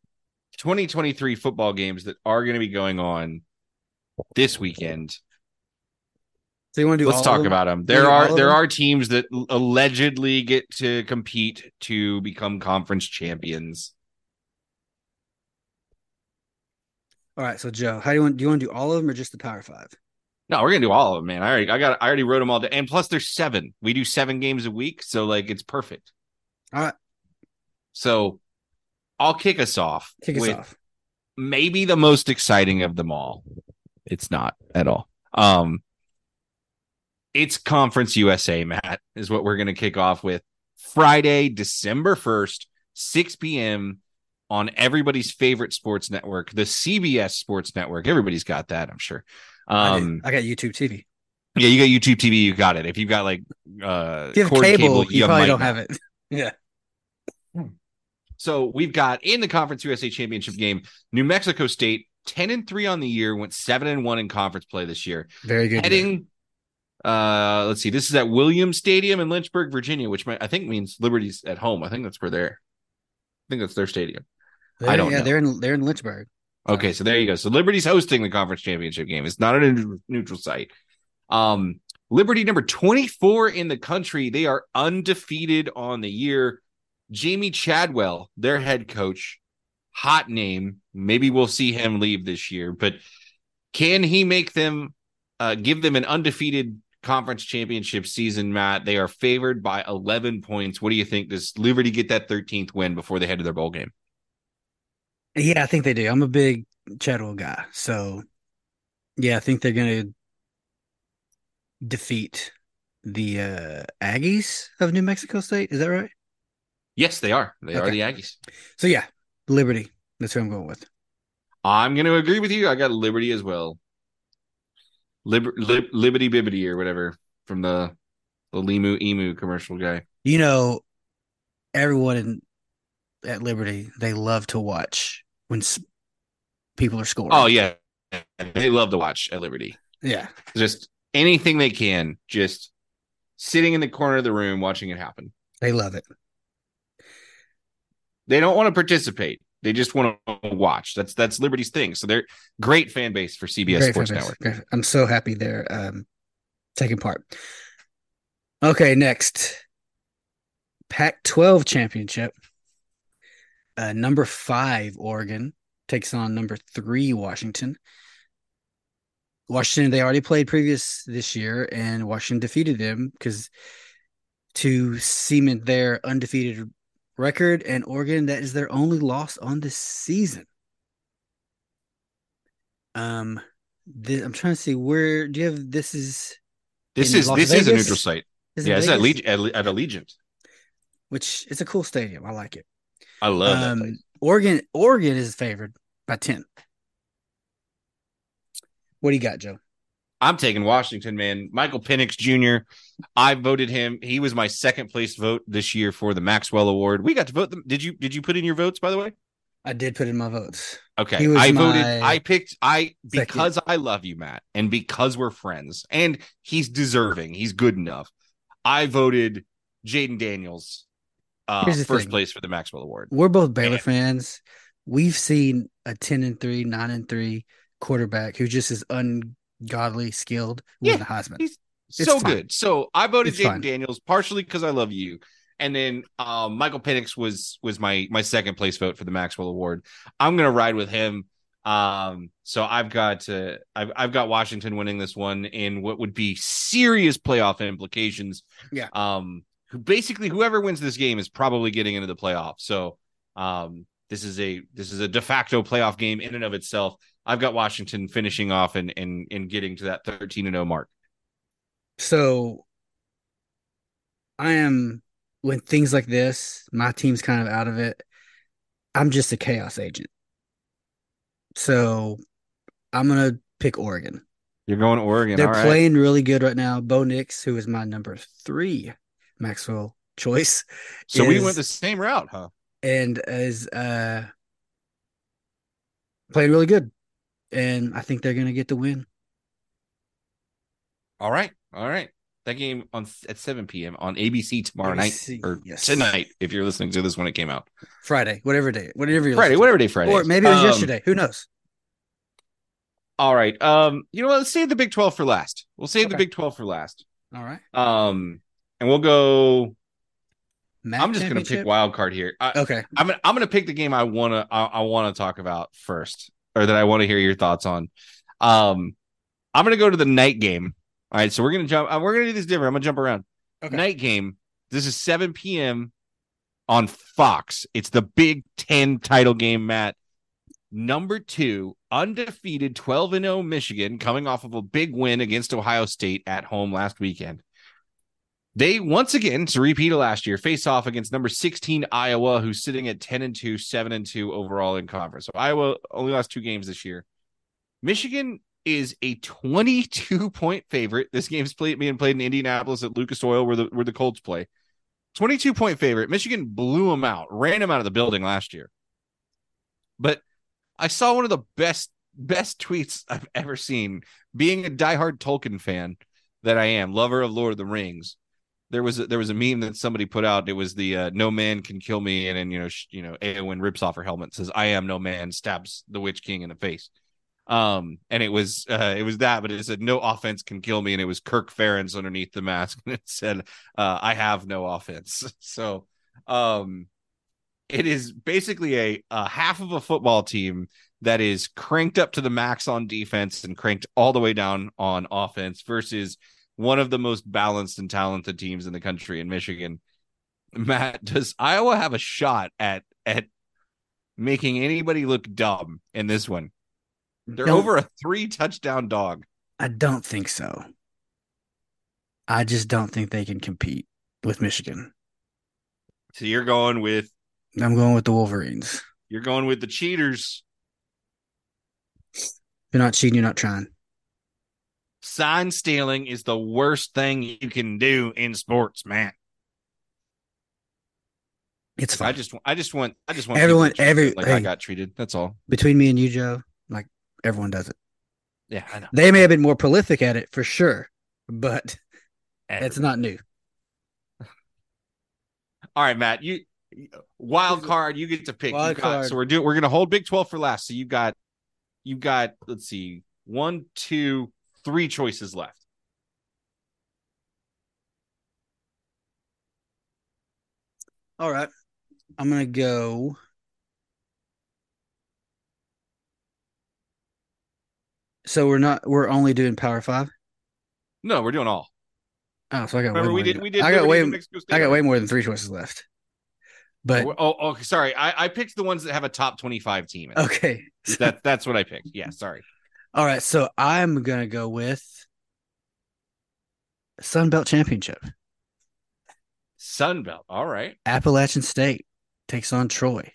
2023 football games that are going to be going on this weekend. So you want to do? Let's talk about them. There are teams that allegedly get to compete to become conference champions. All right, so Joe, how do you want to do all of them or just the Power Five? No, we're gonna do all of them, man. I already wrote them all down, and plus there's 7. We do 7 games a week, so like it's perfect. All right. So I'll kick us off. Maybe the most exciting of them all. It's not at all. It's Conference USA, Matt, is what we're gonna kick off with. Friday, December 1st, 6 p.m. on everybody's favorite sports network, the CBS Sports Network. Everybody's got that, I'm sure. I got YouTube TV. Yeah, you got YouTube TV. You got it. If you've got like cable, you probably don't have it. Yeah. So we've got in the Conference USA Championship game, New Mexico State 10-3 on the year, went 7-1 in conference play this year. Very good. Heading. Let's see. This is at Williams Stadium in Lynchburg, Virginia, which I think means Liberty's at home. I think that's where they're. I think that's their stadium. I don't know. They're in Lynchburg. Okay, so there you go. So Liberty's hosting the conference championship game. It's not a neutral site. Liberty, number 24 in the country. They are undefeated on the year. Jamie Chadwell, their head coach, hot name. Maybe we'll see him leave this year, but can he make them give them an undefeated conference championship season, Matt? They are favored by 11 points. What do you think? Does Liberty get that 13th win before they head to their bowl game? Yeah, I think they do. I'm a big Chadwell guy. So, yeah, I think they're going to defeat the Aggies of New Mexico State. Is that right? Yes, they are. They are the Aggies. So, yeah, Liberty. That's who I'm going with. I'm going to agree with you. I got Liberty as well. Liberty Bibbity or whatever from the Limu Emu commercial guy. You know, everyone at Liberty, they love to watch when people are scoring. Oh, yeah. They love to watch at Liberty. Yeah. Just anything they can, just sitting in the corner of the room watching it happen. They love it. They don't want to participate. They just want to watch. That's Liberty's thing. So they're great fan base for CBS Sports Network. Great. I'm so happy they're taking part. Okay, next. Pac-12 Championship. Number 5, Oregon, takes on number 3, Washington. Washington, they already played previous this year, and Washington defeated them because to cement their undefeated record, and Oregon, that is their only loss on the season. I'm trying to see where do you have this is a neutral site. It's at Allegiant, which it's a cool stadium. I like it. I love that place. Oregon is favored by 10. What do you got, Joe? I'm taking Washington, man. Michael Penix Jr., I voted him. He was my second place vote this year for the Maxwell Award. We got to vote them. Did you put in your votes, by the way? I did put in my votes. Okay. I picked because I love you, Matt, and because we're friends, and he's deserving. He's good enough. I voted Jaden Daniels. First place for the Maxwell Award. We're both Baylor fans. We've seen a 10-3, 9-3 quarterback who just is ungodly skilled with the Heisman. He's so good. So I voted Jaden Daniels partially because I love you, and then Michael Penix was my second place vote for the Maxwell Award. I'm gonna ride with him. So I've got Washington winning this one in what would be serious playoff implications. Yeah. Basically, whoever wins this game is probably getting into the playoff. So this is a de facto playoff game in and of itself. I've got Washington finishing off and getting to that 13-0 mark. So I am, when things like this, my team's kind of out of it. I'm just a chaos agent. So I'm going to pick Oregon. You're going Oregon. They're playing really good right now. Bo Nix, who is my number 3. Maxwell choice. So we went the same route, huh? And is playing really good. And I think they're going to get the win. All right. That game at 7 p.m. on ABC tomorrow night. Or tonight, if you're listening to this when it came out. Friday, whatever day. Or maybe it was yesterday. Who knows? All right. You know what? Let's save the Big 12 for last. We'll save the Big 12 for last. All right. And we'll go. Mac I'm just going to pick wild card here. I'm going to pick the game I want to talk about first, or that I want to hear your thoughts on. I'm going to go to the night game. All right, so we're going to jump. We're going to do this different. I'm going to jump around. Okay. Night game. This is 7 p.m. on Fox. It's the Big Ten title game, Matt. Number 2, undefeated 12-0 Michigan, coming off of a big win against Ohio State at home last weekend. They, once again, to repeat of last year, face off against number 16 Iowa, who's sitting at 10-2, 7-2 overall in conference. So Iowa only lost 2 games this year. Michigan is a 22-point favorite. This game's being played in Indianapolis at Lucas Oil, where the Colts play. 22-point favorite. Michigan blew them out, ran them out of the building last year. But I saw one of the best tweets I've ever seen. Being a diehard Tolkien fan that I am, lover of Lord of the Rings, there was a meme that somebody put out. It was the "No man can kill me," and then Eowyn rips off her helmet and says, "I am no man," stabs the Witch King in the face. And it was that, but it said, "No offense can kill me," and it was Kirk Ferentz underneath the mask, and it said, "I have no offense." So, it is basically a half of a football team that is cranked up to the max on defense and cranked all the way down on offense versus one of the most balanced and talented teams in the country in Michigan. Matt, does Iowa have a shot at making anybody look dumb in this one? They're over a 3-touchdown dog. I don't think so. I just don't think they can compete with Michigan. So you're going with... I'm going with the Wolverines. You're going with the cheaters. You're not cheating, you're not trying. Sign stealing is the worst thing you can do in sports, man. It's fine. I just want everyone I got treated. That's all. Between me and you, Joe, like everyone does it. Yeah, I know. They may have been more prolific at it for sure, but it's not new. All right, Matt, you wild card, you get to pick. So we're gonna hold Big 12 for last. So you've got let's see, 1, 2, 3 choices left. All right. I'm gonna go. So we're only doing Power 5? No, we're doing all. Oh, so I got way more than 3 choices left. But sorry. I picked the ones that have a top 25 team. Okay. That's what I picked. Yeah, sorry. All right, so I'm going to go with Sunbelt Championship. Sunbelt, all right. Appalachian State takes on Troy.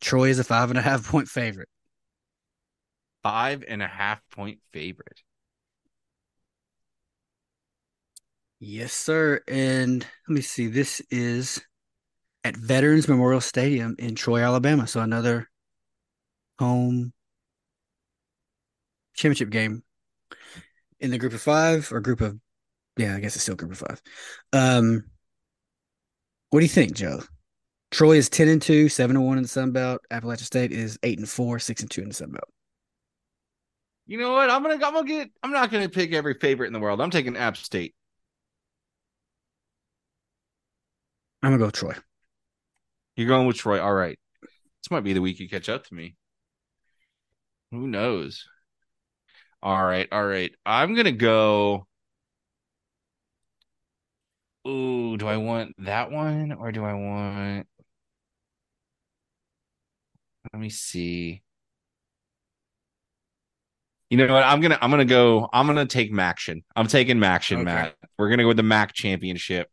Troy is a 5.5-point favorite. 5.5-point favorite. Yes, sir. And let me see. This is at Veterans Memorial Stadium in Troy, Alabama. So another home championship game in the group of 5. What do you think, Joe? Troy is 10-2, 7-1 in the Sun Belt. Appalachian State is 8-4, 6-2 in the Sun Belt. You know what? I'm not gonna pick every favorite in the world. I'm taking App State. I'm going to go with Troy. You're going with Troy. All right. This might be the week you catch up to me. Who knows? All right. I'm going to go. Ooh, do I want that one or do I want... Let me see. You know what? I'm going to take Maction. I'm taking Maction, okay. Matt. We're going to go with the MAC championship.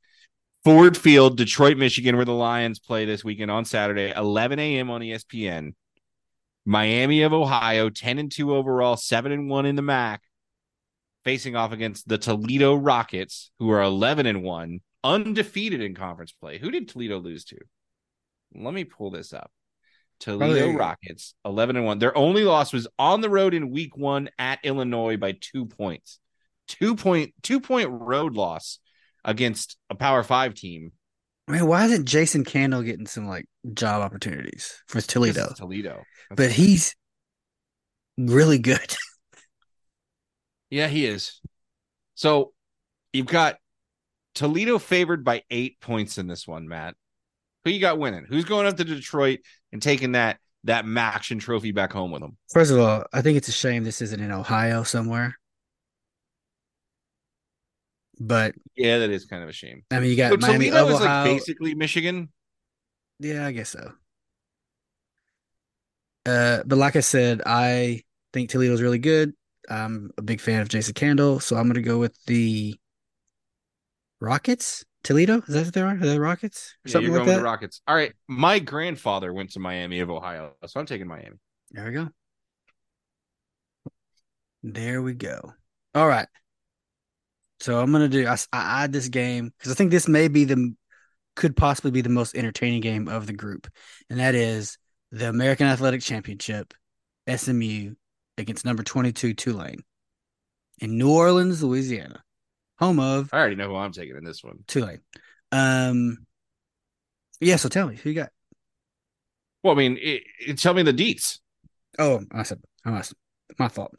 Ford Field, Detroit, Michigan, where the Lions play this weekend on Saturday, 11 a.m. on ESPN. Miami of Ohio, 10-2 overall, 7-1 in the MAC, facing off against the Toledo Rockets, who are 11-1, undefeated in conference play. Who did Toledo lose to? Let me pull this up. Toledo Rockets, 11-1. Their only loss was on the road in week 1 at Illinois by 2 points. 2-point road loss against a Power 5 team. Man, why isn't Jason Candle getting some job opportunities for Toledo? That's but he's really good. Yeah, he is. So you've got Toledo favored by 8 points in this one, Matt. Who you got winning? Who's going up to Detroit and taking that Maction trophy back home with them? First of all, I think it's a shame this isn't in Ohio somewhere. But yeah, that is kind of a shame. I mean, you got so Miami, Toledo Ohio. Is like basically Michigan. Yeah, I guess so. But like I said, I think Toledo's really good. I'm a big fan of Jason Candle, so I'm going to go with the Rockets. Toledo? Is that what they are? Are they the Rockets? Or yeah, something you're like going that? With the Rockets. All right. My grandfather went to Miami of Ohio, so I'm taking Miami. There we go. There we go. All right. So I'm going to do – I add this game because I think this may be the – could possibly be the most entertaining game of the group, and that is the American Athletic Championship, SMU, against number 22 Tulane in New Orleans, Louisiana. Home of... I already know who I'm taking in this one. Tulane. Yeah, so tell me. Who you got? Well, I mean, tell me the deets. Oh, I said my fault.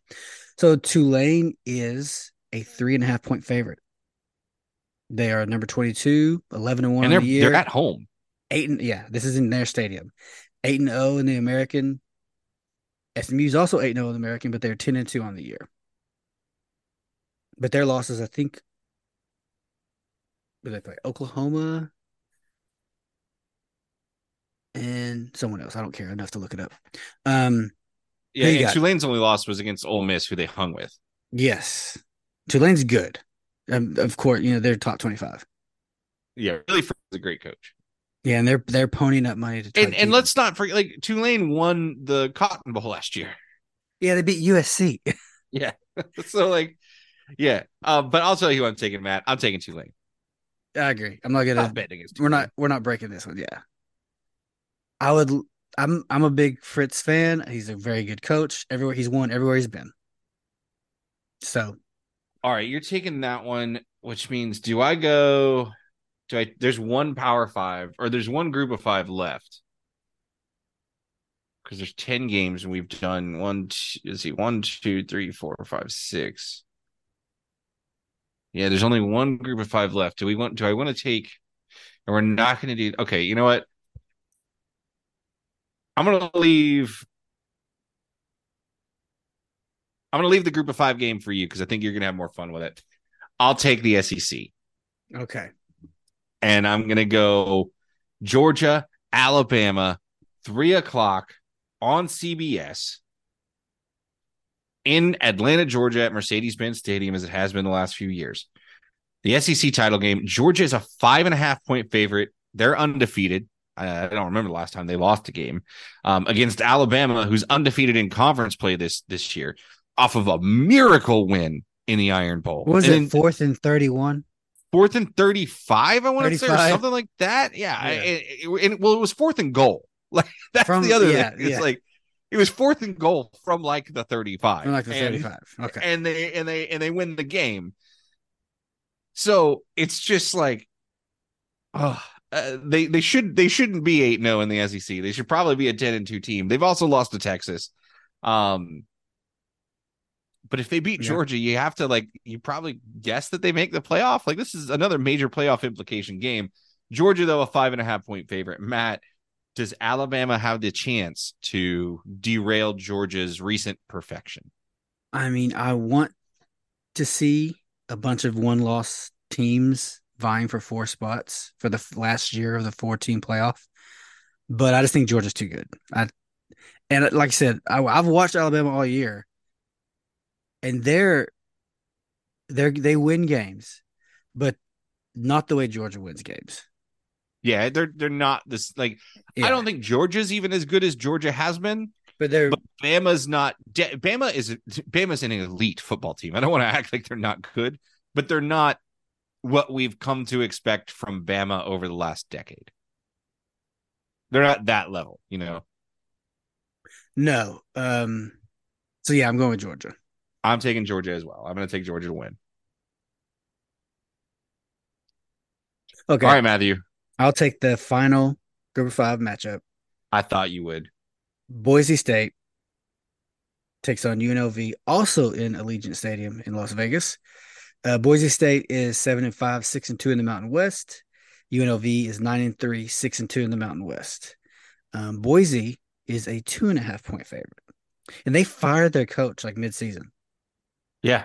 So Tulane is a 3.5-point favorite. They are number 22, 11-1 in the year. They're at home. This is in their stadium. 8-0 in the American. SMU's also 8-0 in the American, but they're 10-2 on the year. But their losses, I think, they play Oklahoma and someone else. I don't care enough to look it up. Tulane's only loss was against Ole Miss, who they hung with. Yes. Tulane's good. Of course, you know, they're top 25. Yeah, really is a great coach. Yeah, and they're ponying up money to try and let's not forget, like, Tulane won the Cotton Bowl last year. Yeah, they beat USC. Yeah. So, like... Yeah, but I'll tell you who I'm taking, Matt. I'm taking Tulane. I agree. I'm not gonna bet against. We're not breaking this one. Yeah, I would. I'm a big Fritz fan. He's a very good coach. Everywhere he's won, everywhere he's been. So, all right, you're taking that one, which means do I go? There's one Power Five, or there's one Group of Five left, because there's 10 games and we've done one, two, three, four, five, six. Yeah, there's only one Group of Five left. Do I want to take, and we're not going to do, okay, you know what? I'm going to leave the Group of Five game for you because I think you're going to have more fun with it. I'll take the SEC. Okay. And I'm going to go Georgia, Alabama, 3:00 on CBS. In Atlanta, Georgia, at Mercedes-Benz Stadium, as it has been the last few years. The SEC title game, Georgia is a 5.5-point favorite. They're undefeated. I don't remember the last time they lost a game against Alabama, who's undefeated in conference play this year, off of a miracle win in the Iron Bowl. What was it, 4th and 31? 4th and 35, I want to say, or something like that. Yeah. It was 4th and goal. Like, that's the other thing. It's like, it was 4th and goal from like the 35. From like the 35. Okay. And they win the game. So it's just like, they shouldn't be 8-0 in the SEC. They should probably be a 10-2 team. They've also lost to Texas. But if they beat Georgia, you have to you probably guess that they make the playoff. Like, this is another major playoff implication game. Georgia, though, a 5.5-point favorite. Matt, does Alabama have the chance to derail Georgia's recent perfection? I mean, I want to see a bunch of one-loss teams vying for four spots for the last year of the four-team playoff, but I just think Georgia's too good. And like I said, I've watched Alabama all year, and they win games, but not the way Georgia wins games. Yeah, they're not this like. Yeah. I don't think Georgia's even as good as Georgia has been. But Bama's not. Bama's an elite football team. I don't want to act like they're not good, but they're not what we've come to expect from Bama over the last decade. They're not that level, you know. No. So yeah, I'm going with Georgia. I'm taking Georgia as well. I'm going to take Georgia to win. Okay. All right, Matthew. I'll take the final Group of Five matchup. I thought you would. Boise State takes on UNLV, also in Allegiant Stadium in Las Vegas. Boise State is 7-5, 6-2 in the Mountain West. UNLV is 9-3, 6-2 in the Mountain West. Boise is a 2.5-point favorite, and they fired their coach like midseason. Yeah,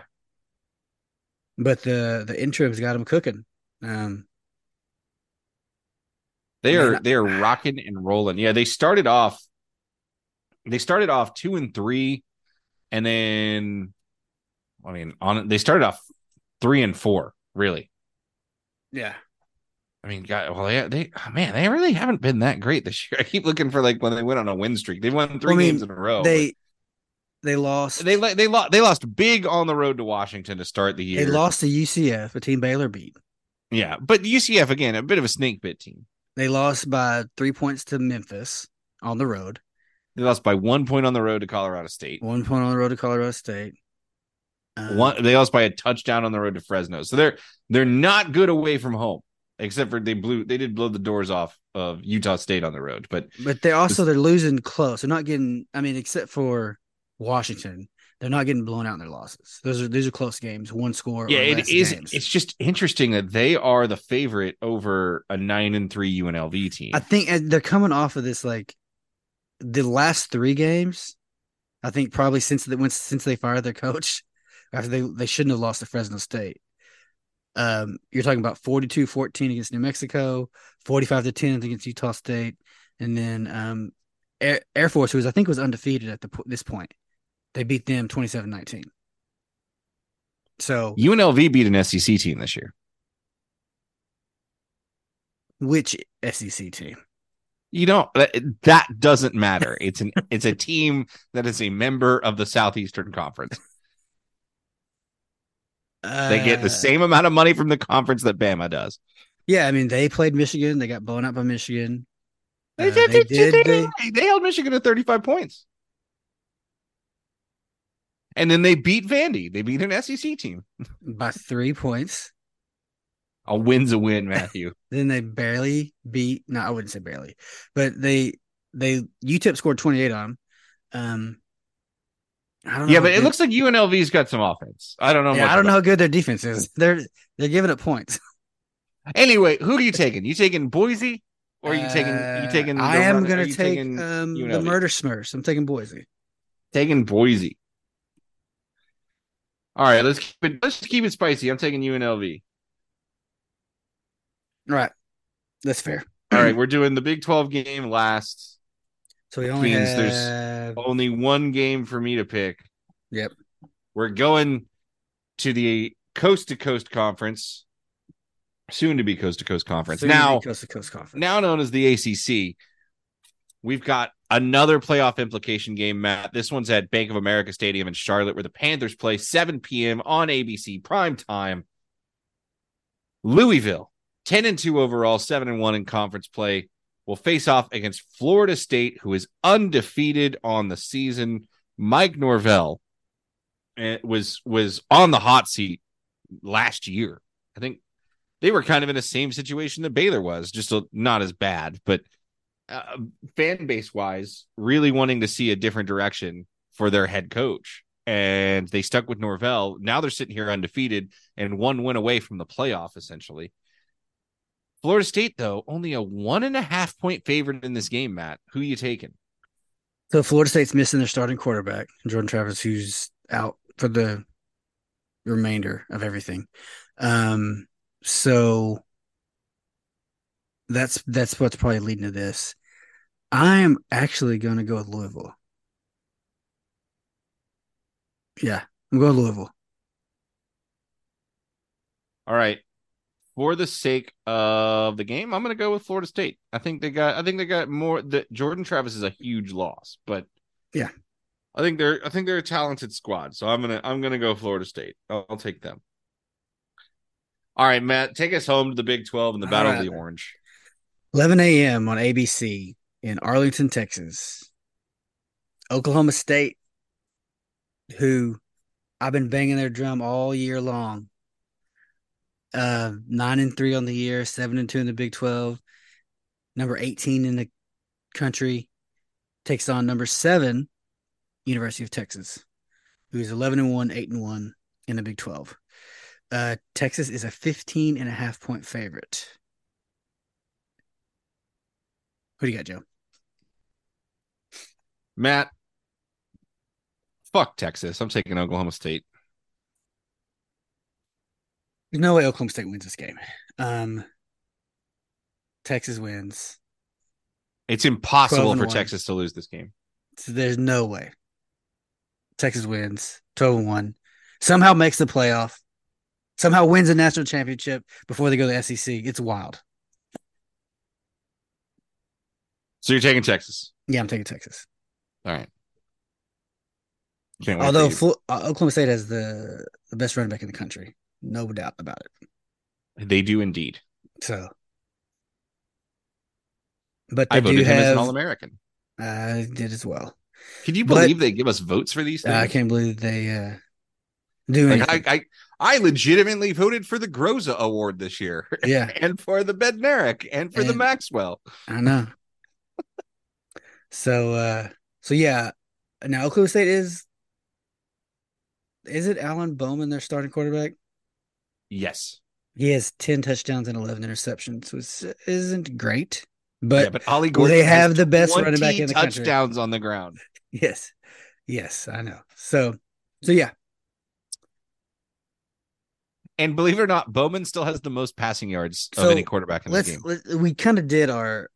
but the interim's got them cooking. They are rocking and rolling. Yeah, they started off 2-3, and then they started off 3-4. Really? Yeah. They really haven't been that great this year. I keep looking for when they went on a win streak. They won three games in a row. They lost big on the road to Washington to start the year. They lost to UCF, a team Baylor beat. Yeah, but UCF again, a bit of a snake bit team. They lost by 3 points to Memphis on the road. They lost by 1 point on the road to Colorado State. 1 point on the road to Colorado State. They lost by a touchdown on the road to Fresno. So they're not good away from home. Except for they did blow the doors off of Utah State on the road, but they're losing close. They're not getting, except for Washington, they're not getting blown out in their losses. These are close games, one score. Yeah, it is. Games. It's just interesting that they are the favorite over a 9-3 UNLV team. I think they're coming off of this the last three games. I think probably since they fired their coach, after they shouldn't have lost to Fresno State. You're talking about 42-14 against New Mexico, 45-10 against Utah State, and then Air Force, who was undefeated at this point, they beat them 27-19. So UNLV beat an SEC team this year. Which SEC team? You don't. That doesn't matter. It's a team that is a member of the Southeastern Conference. They get the same amount of money from the conference that Bama does. Yeah, they played Michigan. They got blown out by Michigan. They held Michigan to 35 points. And then they beat Vandy. They beat an SEC team. By 3 points. A win's a win, Matthew. Then they barely beat... No, I wouldn't say barely. But UTEP scored 28 on them. I don't know. Yeah, but it looks like UNLV's got some offense. I don't know. Yeah, I don't know how good their defense is. They're giving up points. Anyway, who are you taking? You taking Boise, or are you taking the I am going to take the Murder Smurfs. I'm taking Boise. All right, let's keep it spicy. I'm taking UNLV. All right, that's fair. All right, we're doing the Big 12 game last. So there's only one game for me to pick. Yep. We're going to the Coast-to-Coast Conference, soon-to-be Coast-to-Coast Conference, now known as the ACC. We've got another playoff implication game, Matt. This one's at Bank of America Stadium in Charlotte, where the Panthers play 7 p.m. on ABC primetime. Louisville, 10-2 overall, 7-1 in conference play, will face off against Florida State, who is undefeated on the season. Mike Norvell was on the hot seat last year. I think they were kind of in the same situation that Baylor was, just not as bad, but fan base wise, really wanting to see a different direction for their head coach. And they stuck with Norvell. Now they're sitting here undefeated and one win away from the playoff, essentially. Florida State, though, only a 1.5-point favorite in this game, Matt. Who are you taking? So Florida State's missing their starting quarterback, Jordan Travis, who's out for the remainder of everything. So that's what's probably leading to this. I'm actually going to go with Louisville. Yeah, I'm going with Louisville. All right. For the sake of the game, I'm going to go with Florida State. I think they got more. Jordan Travis is a huge loss, but yeah, I think they're a talented squad. So I'm gonna go Florida State. I'll take them. All right, Matt, take us home to the Big 12 and the Battle of the Orange. 11 a.m. on ABC in Arlington, Texas. Oklahoma State, who I've been banging their drum all year long. 9-3 on the year, 7-2 in the Big 12, number 18 in the country, takes on number 7, University of Texas. who's 11-1, 8-1 in the Big 12. Texas is a 15.5-point favorite. Who do you got, Joe? Matt, fuck Texas. I'm taking Oklahoma State. There's no way Oklahoma State wins this game. Texas wins. It's impossible for Texas to lose this game. So there's no way. Texas wins 12-1. Somehow makes the playoff. Somehow wins a national championship before they go to the SEC. It's wild. So you're taking Texas? Yeah, I'm taking Texas. All right. Although Oklahoma State has the best running back in the country. No doubt about it. They do indeed. So, but they I voted do him have, as an All-American. I did as well. Can you believe they give us votes for these things? I can't believe they do anything. I legitimately voted for the Groza Award this year. Yeah. And for the Bednarik and for the Maxwell. I know. So yeah. Now Oklahoma State is it Alan Bowman, their starting quarterback? Yes. He has 10 touchdowns and 11 interceptions, which isn't great. But, yeah, but Ollie Gordon, they have the best running back in the country. Touchdowns on the ground. Yes. Yes, I know. So yeah. And believe it or not, Bowman still has the most passing yards of any quarterback in the game. We kind of did I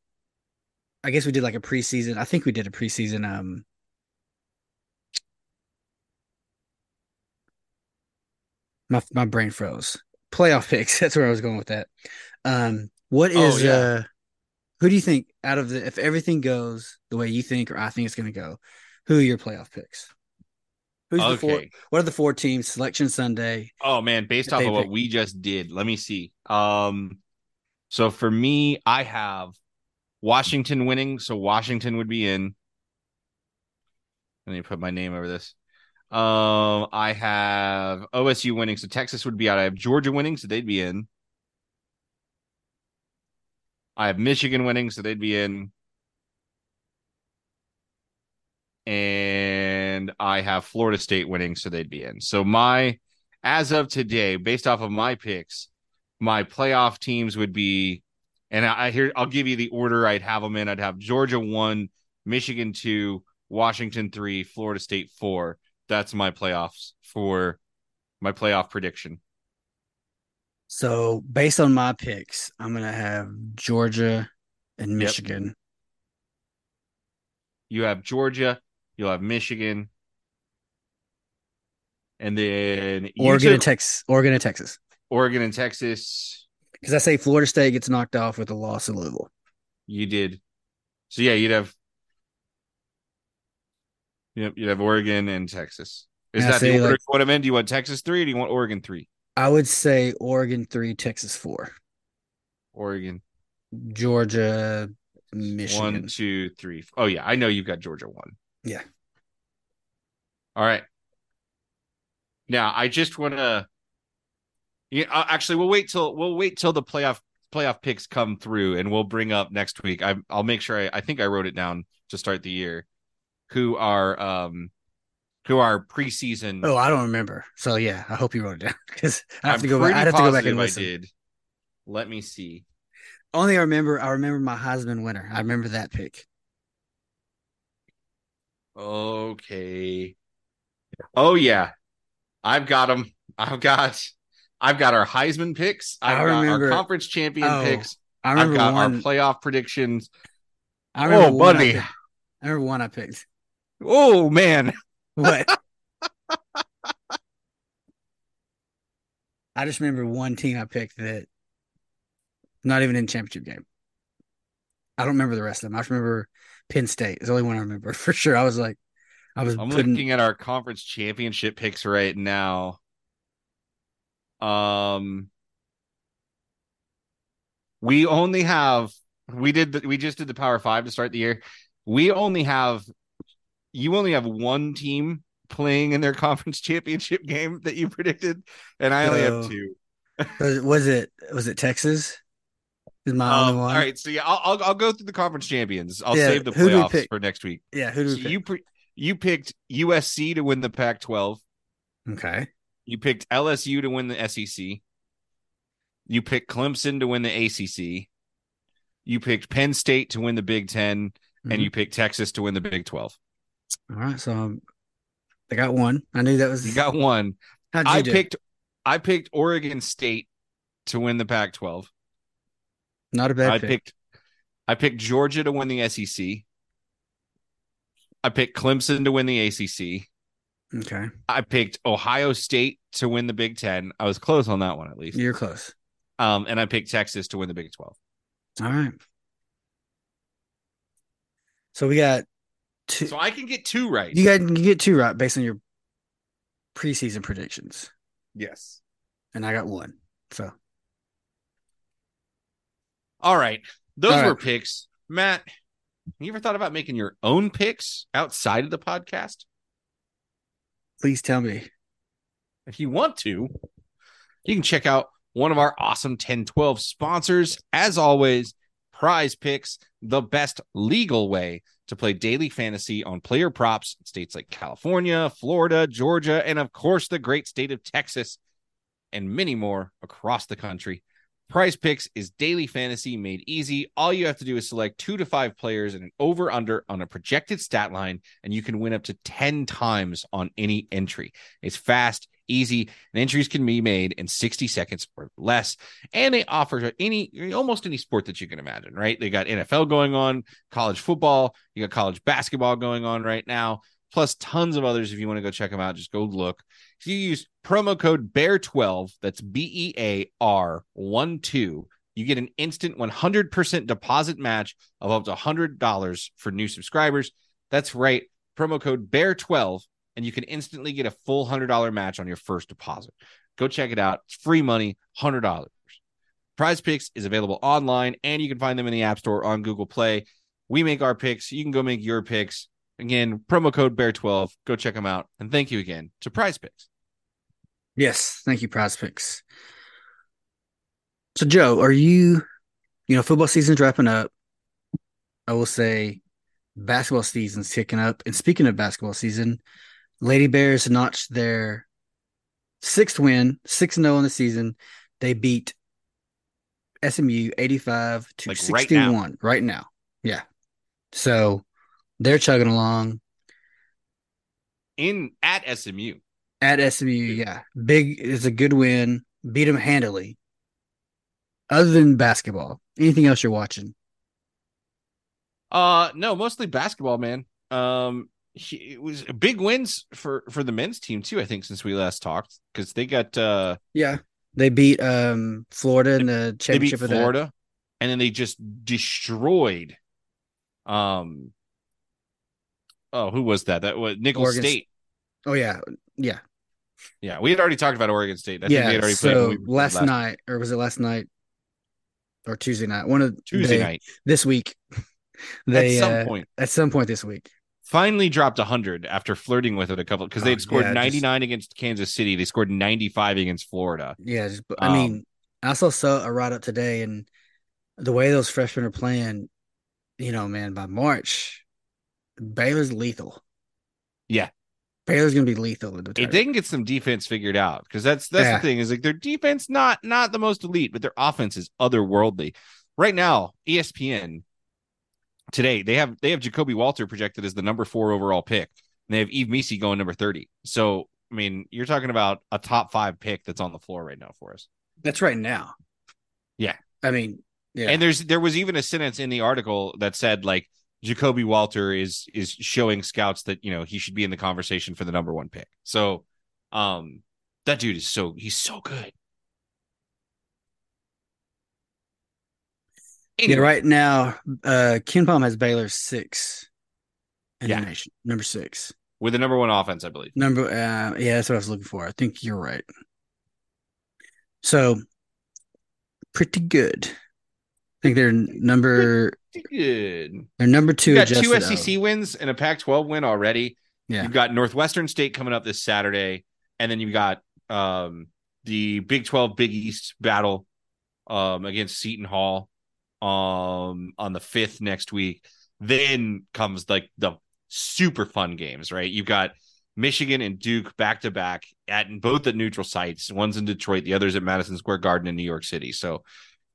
guess we did like a preseason. I think we did a preseason my brain froze. Playoff picks. That's where I was going with that. What is who do you think out of if everything goes the way you think or I think it's going to go, who are your playoff picks? Who's the four? What are the four teams? Selection Sunday. Oh man, based off of what we just did, let me see. So for me, I have Washington winning, so Washington would be in. Let me put my name over this. I have OSU winning, so Texas would be out. I have Georgia winning, so they'd be in. I have Michigan winning, so they'd be in. And I have Florida State winning, so they'd be in. So as of today, based off of my picks, my playoff teams would be, and I'll give you the order I'd have them in. I'd have Georgia 1, Michigan 2, Washington 3, Florida State 4. That's my playoffs for my playoff prediction. So based on my picks, I'm going to have Georgia and Michigan. Yep. You have Georgia, you'll have Michigan, and then Oregon and Texas. Because I say Florida State gets knocked off with a loss in Louisville. You did. So, yeah, you'd have Oregon and Texas. Is and that the order you want them in? Do you want Texas 3 or do you want Oregon 3? I would say Oregon 3, Texas 4. Oregon. Georgia, Michigan. 1, 2, 3. Oh, yeah. I know you've got Georgia 1. Yeah. All right. Now, I just want to actually, we'll wait till the playoff picks come through, and we'll bring up next week. I'll make sure I think I wrote it down to start the year. Who are preseason? Oh, I don't remember. So yeah, I hope you wrote it down because I have to go back. I'd have to go back and listen. I did. Let me see. Only I remember my Heisman winner. I remember that pick. Okay. Oh yeah, I've got them. I've got our Heisman picks. I've got our conference champion picks. I've got our playoff predictions. I remember one I picked. Oh man. What? I just remember one team I picked that not even in championship game. I don't remember the rest of them. I just remember Penn State is the only one I remember for sure. I'm looking at our conference championship picks right now. We just did the Power 5 to start the year. You only have one team playing in their conference championship game that you predicted, and I only have two. Was it Texas? Is my only one? All right, so yeah, I'll go through the conference champions. I'll save the playoffs for next week. Yeah, who do we pick? You picked USC to win the Pac-12. Okay. You picked LSU to win the SEC. You picked Clemson to win the ACC. You picked Penn State to win the Big Ten, mm-hmm. and you picked Texas to win the Big 12. All right, so I got one. I knew that was. You got one. How'd you do? I picked Oregon State to win the Pac-12. Not a bad pick. I picked Georgia to win the SEC. I picked Clemson to win the ACC. Okay. I picked Ohio State to win the Big Ten. I was close on that one, at least. You're close. And I picked Texas to win the Big 12. All right. So we got two. So I can get two right. You get two right based on your preseason predictions. Yes. And I got one. So. All right. Those were picks. Matt, you ever thought about making your own picks outside of the podcast? Please tell me. If you want to, you can check out one of our awesome 10-12 sponsors. As always, Prize Picks, the best legal way to play daily fantasy on player props in states like California, Florida, Georgia, and of course the great state of Texas, and many more across the country. Prize Picks is daily fantasy made easy. All you have to do is select 2 to 5 players and an over-under on a projected stat line, and you can win up to 10 times on any entry. It's fast, easy, and entries can be made in 60 seconds or less. And they offer almost any sport that you can imagine, right? They got NFL going on, college football, you got college basketball going on right now, plus tons of others. If you want to go check them out, just go look. If you use promo code BEAR12, that's BEAR12, you get an instant 100% deposit match of up to $100 for new subscribers. That's right, promo code BEAR12, and you can instantly get a full $100 match on your first deposit. Go check it out. It's free money, $100. Prize Picks is available online, and you can find them in the App Store on Google Play. We make our picks. You can go make your picks. Again, promo code BEAR12. Go check them out. And thank you again to Prize Picks. Yes, thank you, Prize Picks. So, Joe, are you know, football season's wrapping up. I will say basketball season's kicking up. And speaking of basketball season, Lady Bears notched their 6th win, 6-0 in the season. They beat SMU 85-61 right now. Yeah. So they're chugging along. At SMU, yeah. Big is a good win. Beat them handily. Other than basketball, anything else you're watching? No, mostly basketball, man. It was big wins for the men's team too, I think, since we last talked, because they got they beat Florida in the championship. They beat Florida, and then they just destroyed who was that? That was Nicholls State. Oh yeah. Yeah. Yeah. We had already talked about Oregon State. I think they had already played. So last night, or was it last night or Tuesday night? Tuesday night. This week. They, at some point this week, finally dropped 100 after flirting with it a couple, because they had scored 99 against Kansas City. They scored 95 against Florida. Yeah. I also saw a write up today, and the way those freshmen are playing, you know, man, by March, Baylor's lethal. Yeah. Baylor's going to be lethal. If they can get some defense figured out, because that's the thing, is like their defense, not the most elite, but their offense is otherworldly. Right now, ESPN today, they have Jacoby Walter projected as the number 4 overall pick, and they have Eve Misi going number 30. So, I mean, you're talking about a top 5 pick that's on the floor right now for us. That's right now. Yeah. I mean, yeah. And there was even a sentence in the article that said, like, Jacoby Walter is showing scouts that, you know, he should be in the conversation for the number 1 pick. So that dude is he's so good. Anyway. Yeah, right now, Ken Palm has Baylor 6 in the nation, number 6. With the number 1 offense, I believe. That's what I was looking for. I think you're right. So pretty good. I think they're number 2. You got 2 SEC wins and a Pac-12 win already. Yeah. You've got Northwestern State coming up this Saturday, and then you've got the Big 12 Big East battle against Seton Hall on the 5th next week. Then comes like the super fun games, right? You've got Michigan and Duke back-to-back at both at neutral sites. One's in Detroit, the other's at Madison Square Garden in New York City. So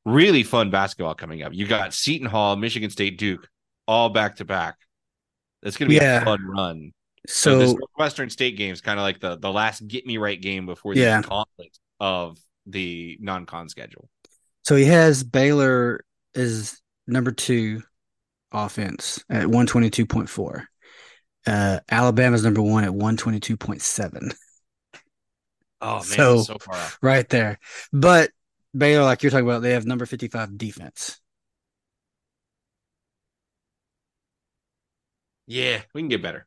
really fun basketball coming up. You got Seton Hall, Michigan State, Duke, all back-to-back. That's going to be a fun run. So this Northwestern State game is kind of like the last get-me-right game before the conflict of the non-con schedule. So he has Baylor as number 2 offense at 122.4. Alabama's number 1 at 122.7. Oh man, so far off. Right there. But Baylor, like you're talking about, they have number 55 defense. Yeah, we can get better.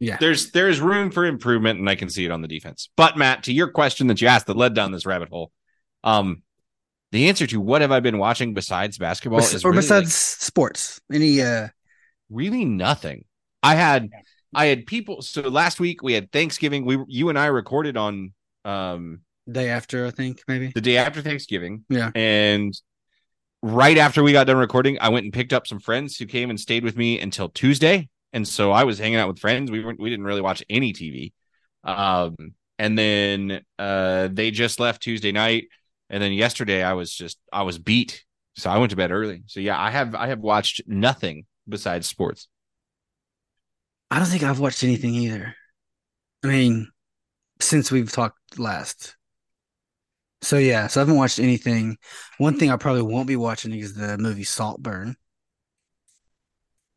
Yeah. There's room for improvement, and I can see it on the defense. But Matt, to your question that you asked that led down this rabbit hole, the answer to what have I been watching besides basketball is or really besides sports. Any really nothing. I had people. So last week we had Thanksgiving. You and I recorded on day after, I think, maybe the day after Thanksgiving. Yeah. And right after we got done recording, I went and picked up some friends who came and stayed with me until Tuesday. And so I was hanging out with friends. We didn't really watch any TV. And then they just left Tuesday night. And then yesterday I was beat. So I went to bed early. So yeah, I have watched nothing besides sports. I don't think I've watched anything either. I mean, since we've talked last. So yeah, so I haven't watched anything. One thing I probably won't be watching is the movie Saltburn.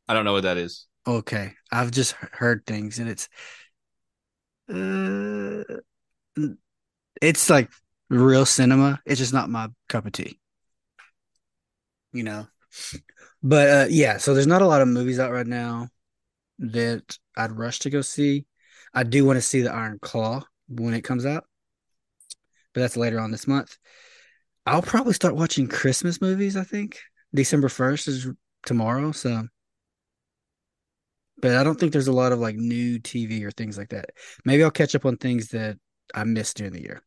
I don't know what that is. Okay. I've just heard things, and it's like real cinema. It's just not my cup of tea, you know. But yeah, so there's not a lot of movies out right now that I'd rush to go see. I do want to see The Iron Claw when it comes out, but that's later on this month. I'll probably start watching Christmas movies. I think December 1st is tomorrow, so. But I don't think there's a lot of like new TV or things like that. Maybe I'll catch up on things that I missed during the year.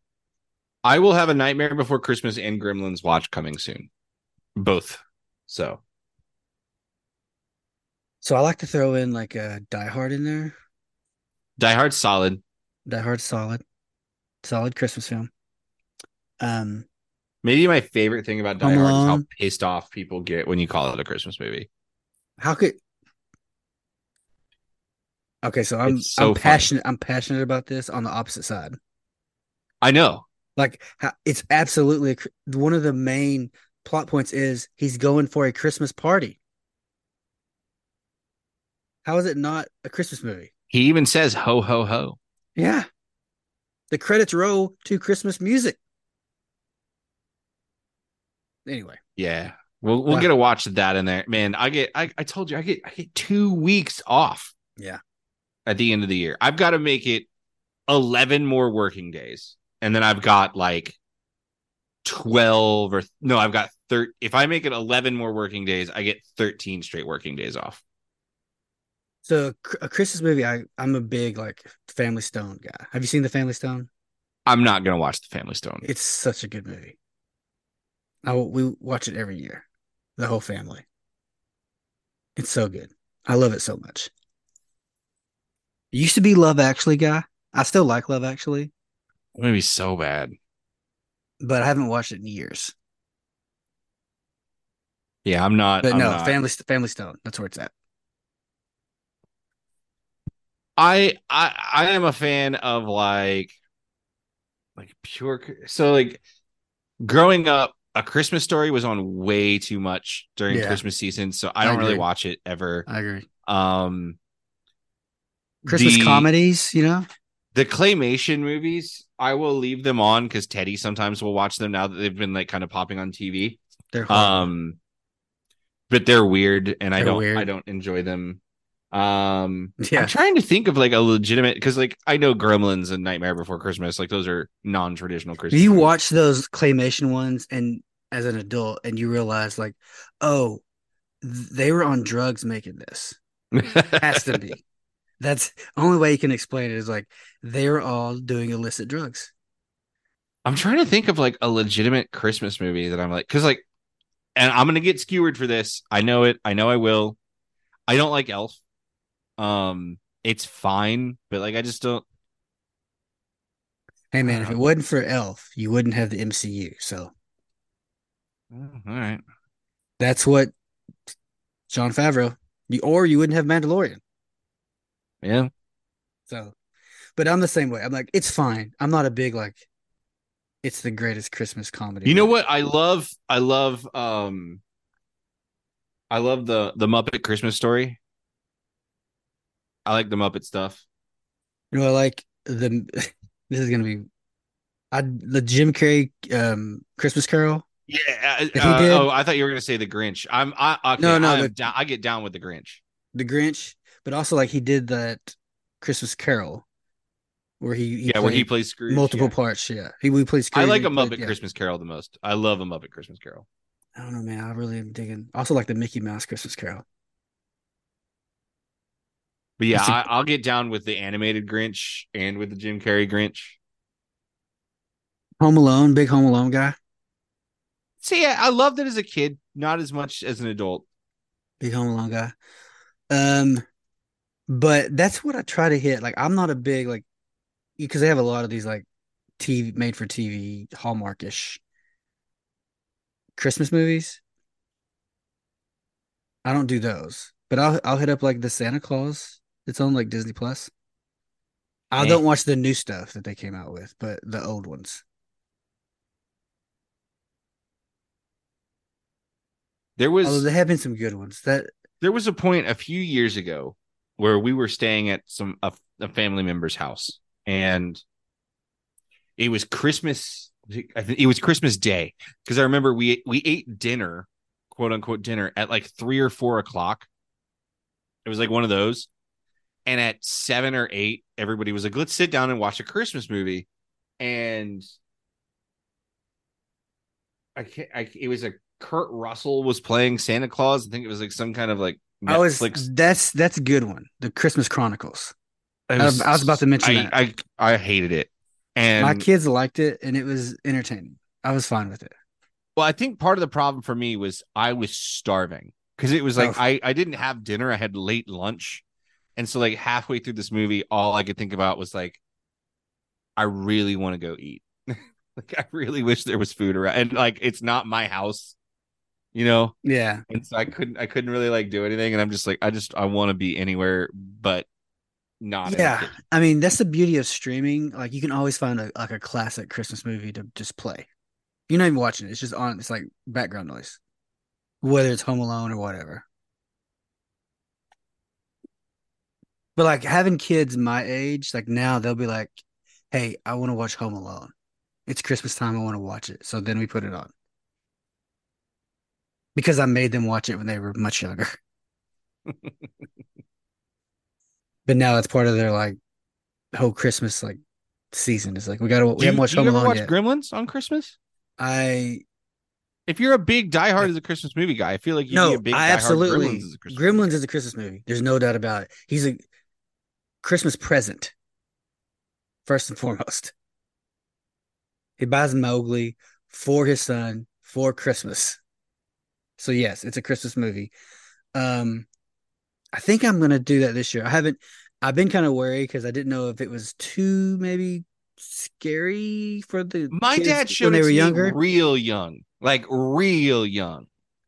I will have A Nightmare Before Christmas and Gremlins Watch coming soon. Both. So I like to throw in like a Die Hard in there. Die Hard's solid. Solid Christmas film. Maybe my favorite thing about Die Hard is how pissed off people get when you call it a Christmas movie. Okay, so I'm passionate. I'm passionate about this on the opposite side. I know. Like, it's absolutely one of the main plot points is he's going for a Christmas party. How is it not a Christmas movie? He even says ho, ho, ho. Yeah. The credits roll to Christmas music. Anyway. Yeah. We'll get a watch of that in there. Man, I told you I get 2 weeks off. Yeah. At the end of the year. I've got to make it 11 more working days. And then I've got like 12 or no, I've got 30. If I make it 11 more working days, I get 13 straight working days off. So a Christmas movie, I'm a big like Family Stone guy. Have you seen The Family Stone? I'm not going to watch The Family Stone. It's such a good movie. We watch it every year. The whole family. It's so good. I love it so much. It used to be Love Actually guy. I still like Love Actually. It's going to be so bad. But I haven't watched it in years. Yeah, I'm not. But Family Stone. That's where it's at. I am a fan of like pure. So like growing up, A Christmas Story was on way too much during Christmas season. So I don't really watch it ever. I agree. Christmas comedies, you know? The claymation movies, I will leave them on because Teddy sometimes will watch them now that they've been like kind of popping on TV. They're but they're weird, and I don't enjoy them. I'm trying to think of like a legitimate, because like I know Gremlins and Nightmare Before Christmas, like those are non-traditional Christmas. You watch those claymation ones, and as an adult, and you realize like, oh, they were on drugs making this. Has to be. That's the only way you can explain it is like they're all doing illicit drugs. I'm trying to think of like a legitimate Christmas movie that I'm like, because like, and I'm going to get skewered for this. I know it. I know I will. I don't like Elf. it's fine, but like I just don't. Hey man, if it wasn't for Elf, you wouldn't have the MCU. So, all right, that's what Jon Favreau. You wouldn't have Mandalorian. Yeah. So, but I'm the same way. I'm like, it's fine. I'm not a big like. It's the greatest Christmas comedy. You know what I love? I love the Muppet Christmas Story. I like the Muppet stuff. You know, I like the. This is gonna be, the Jim Carrey Christmas Carol. Yeah. I thought you were gonna say the Grinch. I get down with the Grinch. The Grinch, but also like he did that Christmas Carol. Where he plays Scrooge. Multiple parts, yeah. We play Scrooge. I like a Muppet Christmas Carol the most. I love a Muppet Christmas Carol. I don't know, man. I really am digging. Also like the Mickey Mouse Christmas Carol. But yeah, I'll get down with the animated Grinch and with the Jim Carrey Grinch. Home Alone, big Home Alone guy. See, I loved it as a kid, not as much as an adult. Big Home Alone guy. But that's what I try to hit. Like, I'm not a big, like, because they have a lot of these like TV made for TV Hallmarkish Christmas movies. I don't do those, but I'll hit up like the Santa Claus. It's on like Disney Plus. I don't watch the new stuff that they came out with, but the old ones. There have been some good ones. There was a point a few years ago where we were staying at a family member's house. And it was Christmas. I think it was Christmas Day because I remember we ate dinner, quote unquote dinner, at like 3 or 4 o'clock. It was like one of those. And at 7 or 8, everybody was like, let's sit down and watch a Christmas movie. And it was like Kurt Russell was playing Santa Claus. I think it was like some kind of like Netflix. That's a good one. The Christmas Chronicles. I was about to mention that. I hated it. And my kids liked it, and it was entertaining. I was fine with it. Well, I think part of the problem for me was I was starving. Because it was like I didn't have dinner. I had late lunch. And so like halfway through this movie, all I could think about was like, I really want to go eat. Like I really wish there was food around. And like it's not my house, you know? Yeah. And so I couldn't really like do anything. And I'm just like, I want to be anywhere but not yeah, I mean that's the beauty of streaming. Like you can always find a classic Christmas movie to just play. You're not even watching it; it's just on. It's like background noise, whether it's Home Alone or whatever. But like having kids my age, like now they'll be like, "Hey, I want to watch Home Alone. It's Christmas time. I want to watch it." So then we put it on because I made them watch it when they were much younger. But now it's part of their like whole Christmas like season. It's like we haven't watched Home Alone yet. Do you ever watch Gremlins on Christmas? If you're a big diehard as a Christmas movie guy, I feel like you'd be a big diehard Gremlins as a Christmas movie. Gremlins is a Christmas movie. There's no doubt about it. He's a Christmas present first and foremost. He buys Mowgli for his son for Christmas. So yes, it's a Christmas movie. I think I'm going to do that this year. I've been kind of worried because I didn't know if it was too maybe scary for the My kids dad showed when they were younger. Real young.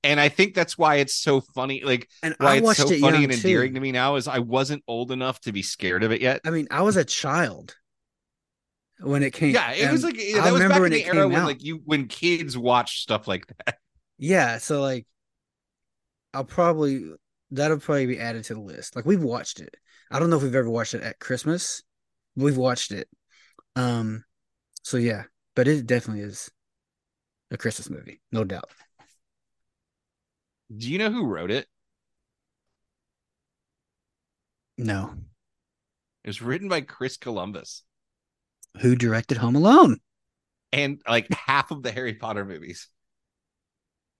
And I think that's why it's so funny. Like, and why it's so funny and endearing to me now is I wasn't old enough to be scared of it yet. I mean, I was a child when it came. Yeah, it was like, that was back in the era when kids watched stuff like that. Yeah. So like, that'll probably be added to the list. Like we've watched it. I don't know if we've ever watched it at Christmas. We've watched it. So yeah, but it definitely is a Christmas movie, no doubt. Do you know who wrote it? No. It was written by Chris Columbus, who directed Home Alone and like half of the Harry Potter movies.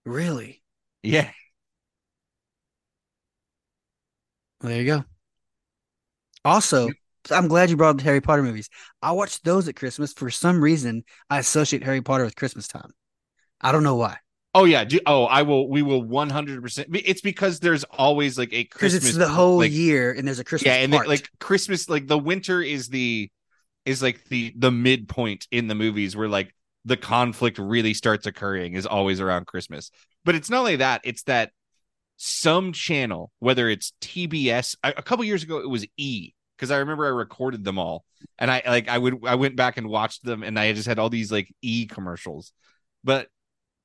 Really? Yeah. Well, there you go. Also, I'm glad you brought up the Harry Potter movies. I watched those at Christmas. For some reason, I associate Harry Potter with Christmas time. I don't know why. Oh yeah. I will. We will 100%. It's because there's always like a Christmas. Because it's the whole year, and there's a Christmas. Yeah, and part. Like Christmas, like the winter is like the midpoint in the movies where like the conflict really starts occurring is always around Christmas. But it's not only that; it's that some channel, whether it's TBS, a couple years ago it was E, because I remember I recorded them all, and I went back and watched them, and I just had all these like E commercials, but.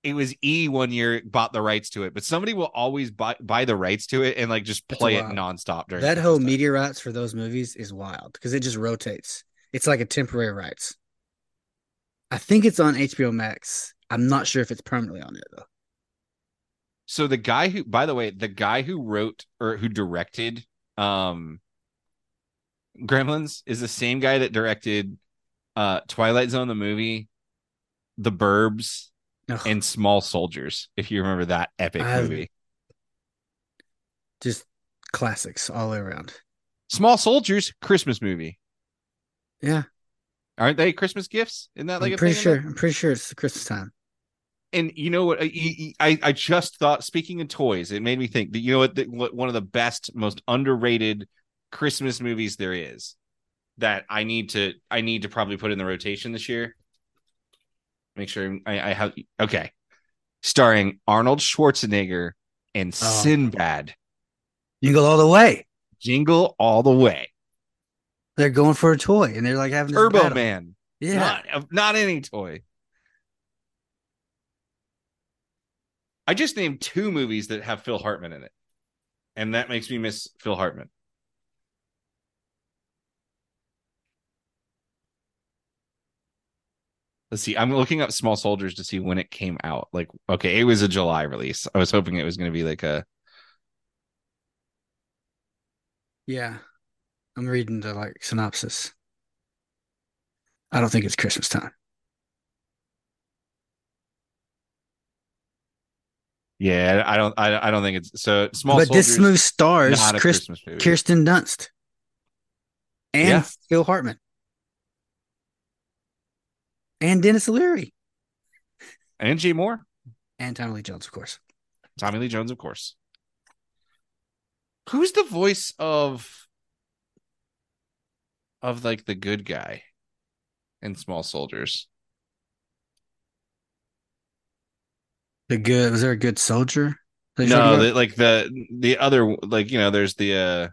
It was E one year bought the rights to it, but somebody will always buy the rights to it and like just play it nonstop. During that whole media rights for those movies is wild because it just rotates. It's like a temporary rights. I think it's on HBO Max. I'm not sure if it's permanently on it though. So the guy who, by the way, the guy who wrote or who directed Gremlins is the same guy that directed Twilight Zone, the movie, The Burbs. And Small Soldiers, if you remember that epic movie. Just classics all the way around. Small Soldiers, Christmas movie. Yeah. Aren't they Christmas gifts? Isn't that like I'm pretty sure it's Christmas time. And you know what? I just thought, speaking of toys, it made me think that, you know what? One of the best, most underrated Christmas movies there is that I need to probably put in the rotation this year. Make sure I have. Okay. Starring Arnold Schwarzenegger and Sinbad. Jingle all the way. Jingle all the way. They're going for a toy and they're like having Turbo this battle. Man. Yeah. Not any toy. I just named two movies that have Phil Hartman in it. And that makes me miss Phil Hartman. Let's see. I'm looking up Small Soldiers to see when it came out. Like, okay, it was a July release. I was hoping it was going to be like a. Yeah, I'm reading the like synopsis. I don't think it's Christmas time. Yeah, I don't think it's so. Small Soldiers. But this movie stars Kirsten Dunst and Phil Hartman. And Dennis O'Leary. And Jay Moore. And Tommy Lee Jones, of course. Who's the voice of like the good guy in Small Soldiers? Was there a good soldier? No, like the other, like, you know, there's the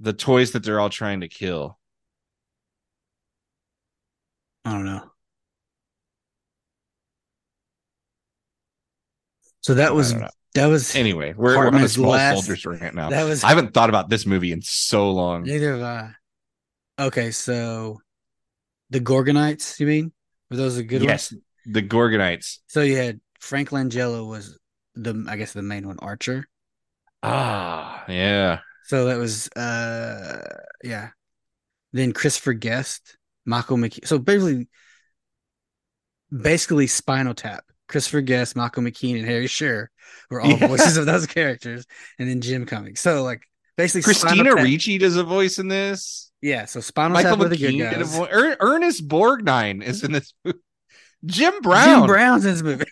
the toys that they're all trying to kill. I don't know. So that was anyway. We're on a Small Soldiers rant now. I haven't thought about this movie in so long. Neither have I. Okay, so the Gorgonites. You mean were those the good ones? Yes, the Gorgonites. So you had Frank Langella was the main one, Archer. Ah, yeah. So that was, yeah. Then Christopher Guest, Michael McKean. So basically Spinal Tap. Christopher Guest, Michael McKean, and Harry Shearer were all voices of those characters. And then Jim Cummings. So like basically Christina Ricci does a voice in this. Yeah. So Spinal Tap were the good guys. Ernest Borgnine is in this movie. Jim Brown's in this movie.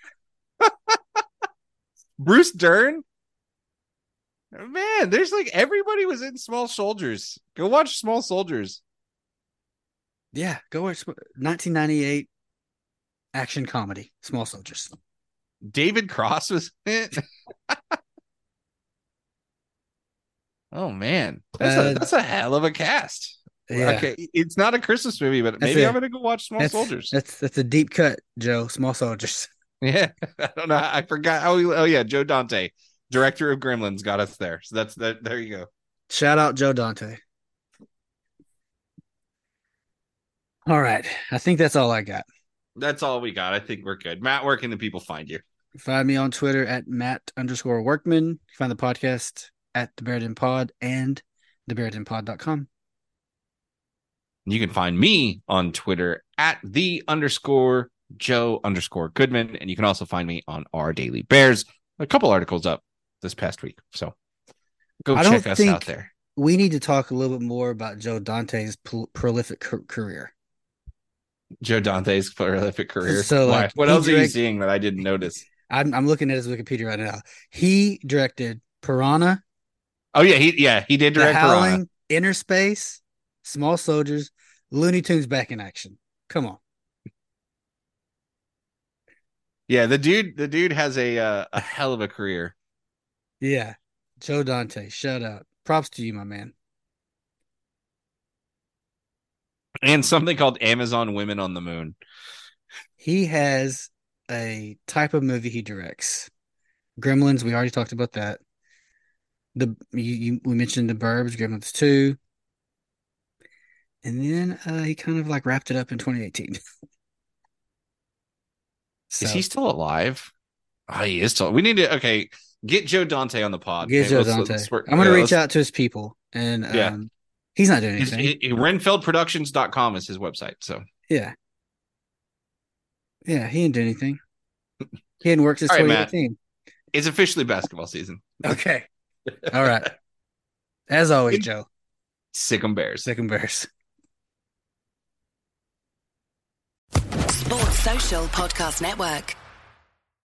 Bruce Dern. Man, there's like everybody was in Small Soldiers. Go watch Small Soldiers. Yeah, go watch 1998 action comedy, Small Soldiers. David Cross was in it. Oh man, that's a hell of a cast. Yeah. Okay, it's not a Christmas movie, but I'm gonna go watch Small Soldiers. That's a deep cut, Joe. Small Soldiers. Yeah, I don't know. I forgot. Oh yeah, Joe Dante. Director of Gremlins got us there. So that's that. There you go. Shout out Joe Dante. All right. I think that's all I got. That's all we got. I think we're good. Matt, where can the people find you? Find me on Twitter at Matt_Workman. Find the podcast at The Bearden Pod and TheBeardenPod.com. You can find me on Twitter at @the_Joe_Goodman. And you can also find me on Our Daily Bears. A couple articles up this past week. So go check us out there. We need to talk a little bit more about Joe Dante's prolific career. Joe Dante's prolific career. So, like, what else are you seeing that I didn't notice? I'm looking at his Wikipedia right now. He directed Piranha. Oh yeah, he did direct Howling, Piranha, Inner Space, Small Soldiers, Looney Tunes Back in Action. Come on. Yeah, the dude has a hell of a career. Yeah, Joe Dante, shout out. Props to you, my man. And something called Amazon Women on the Moon. He has a type of movie he directs. Gremlins, we already talked about that. We mentioned The Burbs, Gremlins 2. And then he kind of like wrapped it up in 2018. So. Is he still alive? Oh, he is still. We need to get Joe Dante on the pod. I'm going to reach out to his people, and he's not doing anything. Renfeldproductions.com is his website. So yeah, he didn't do anything. He hadn't worked his way to the team. It's officially basketball season. Okay, all right. As always, Joe. Sick 'em Bears. Sports Social Podcast Network.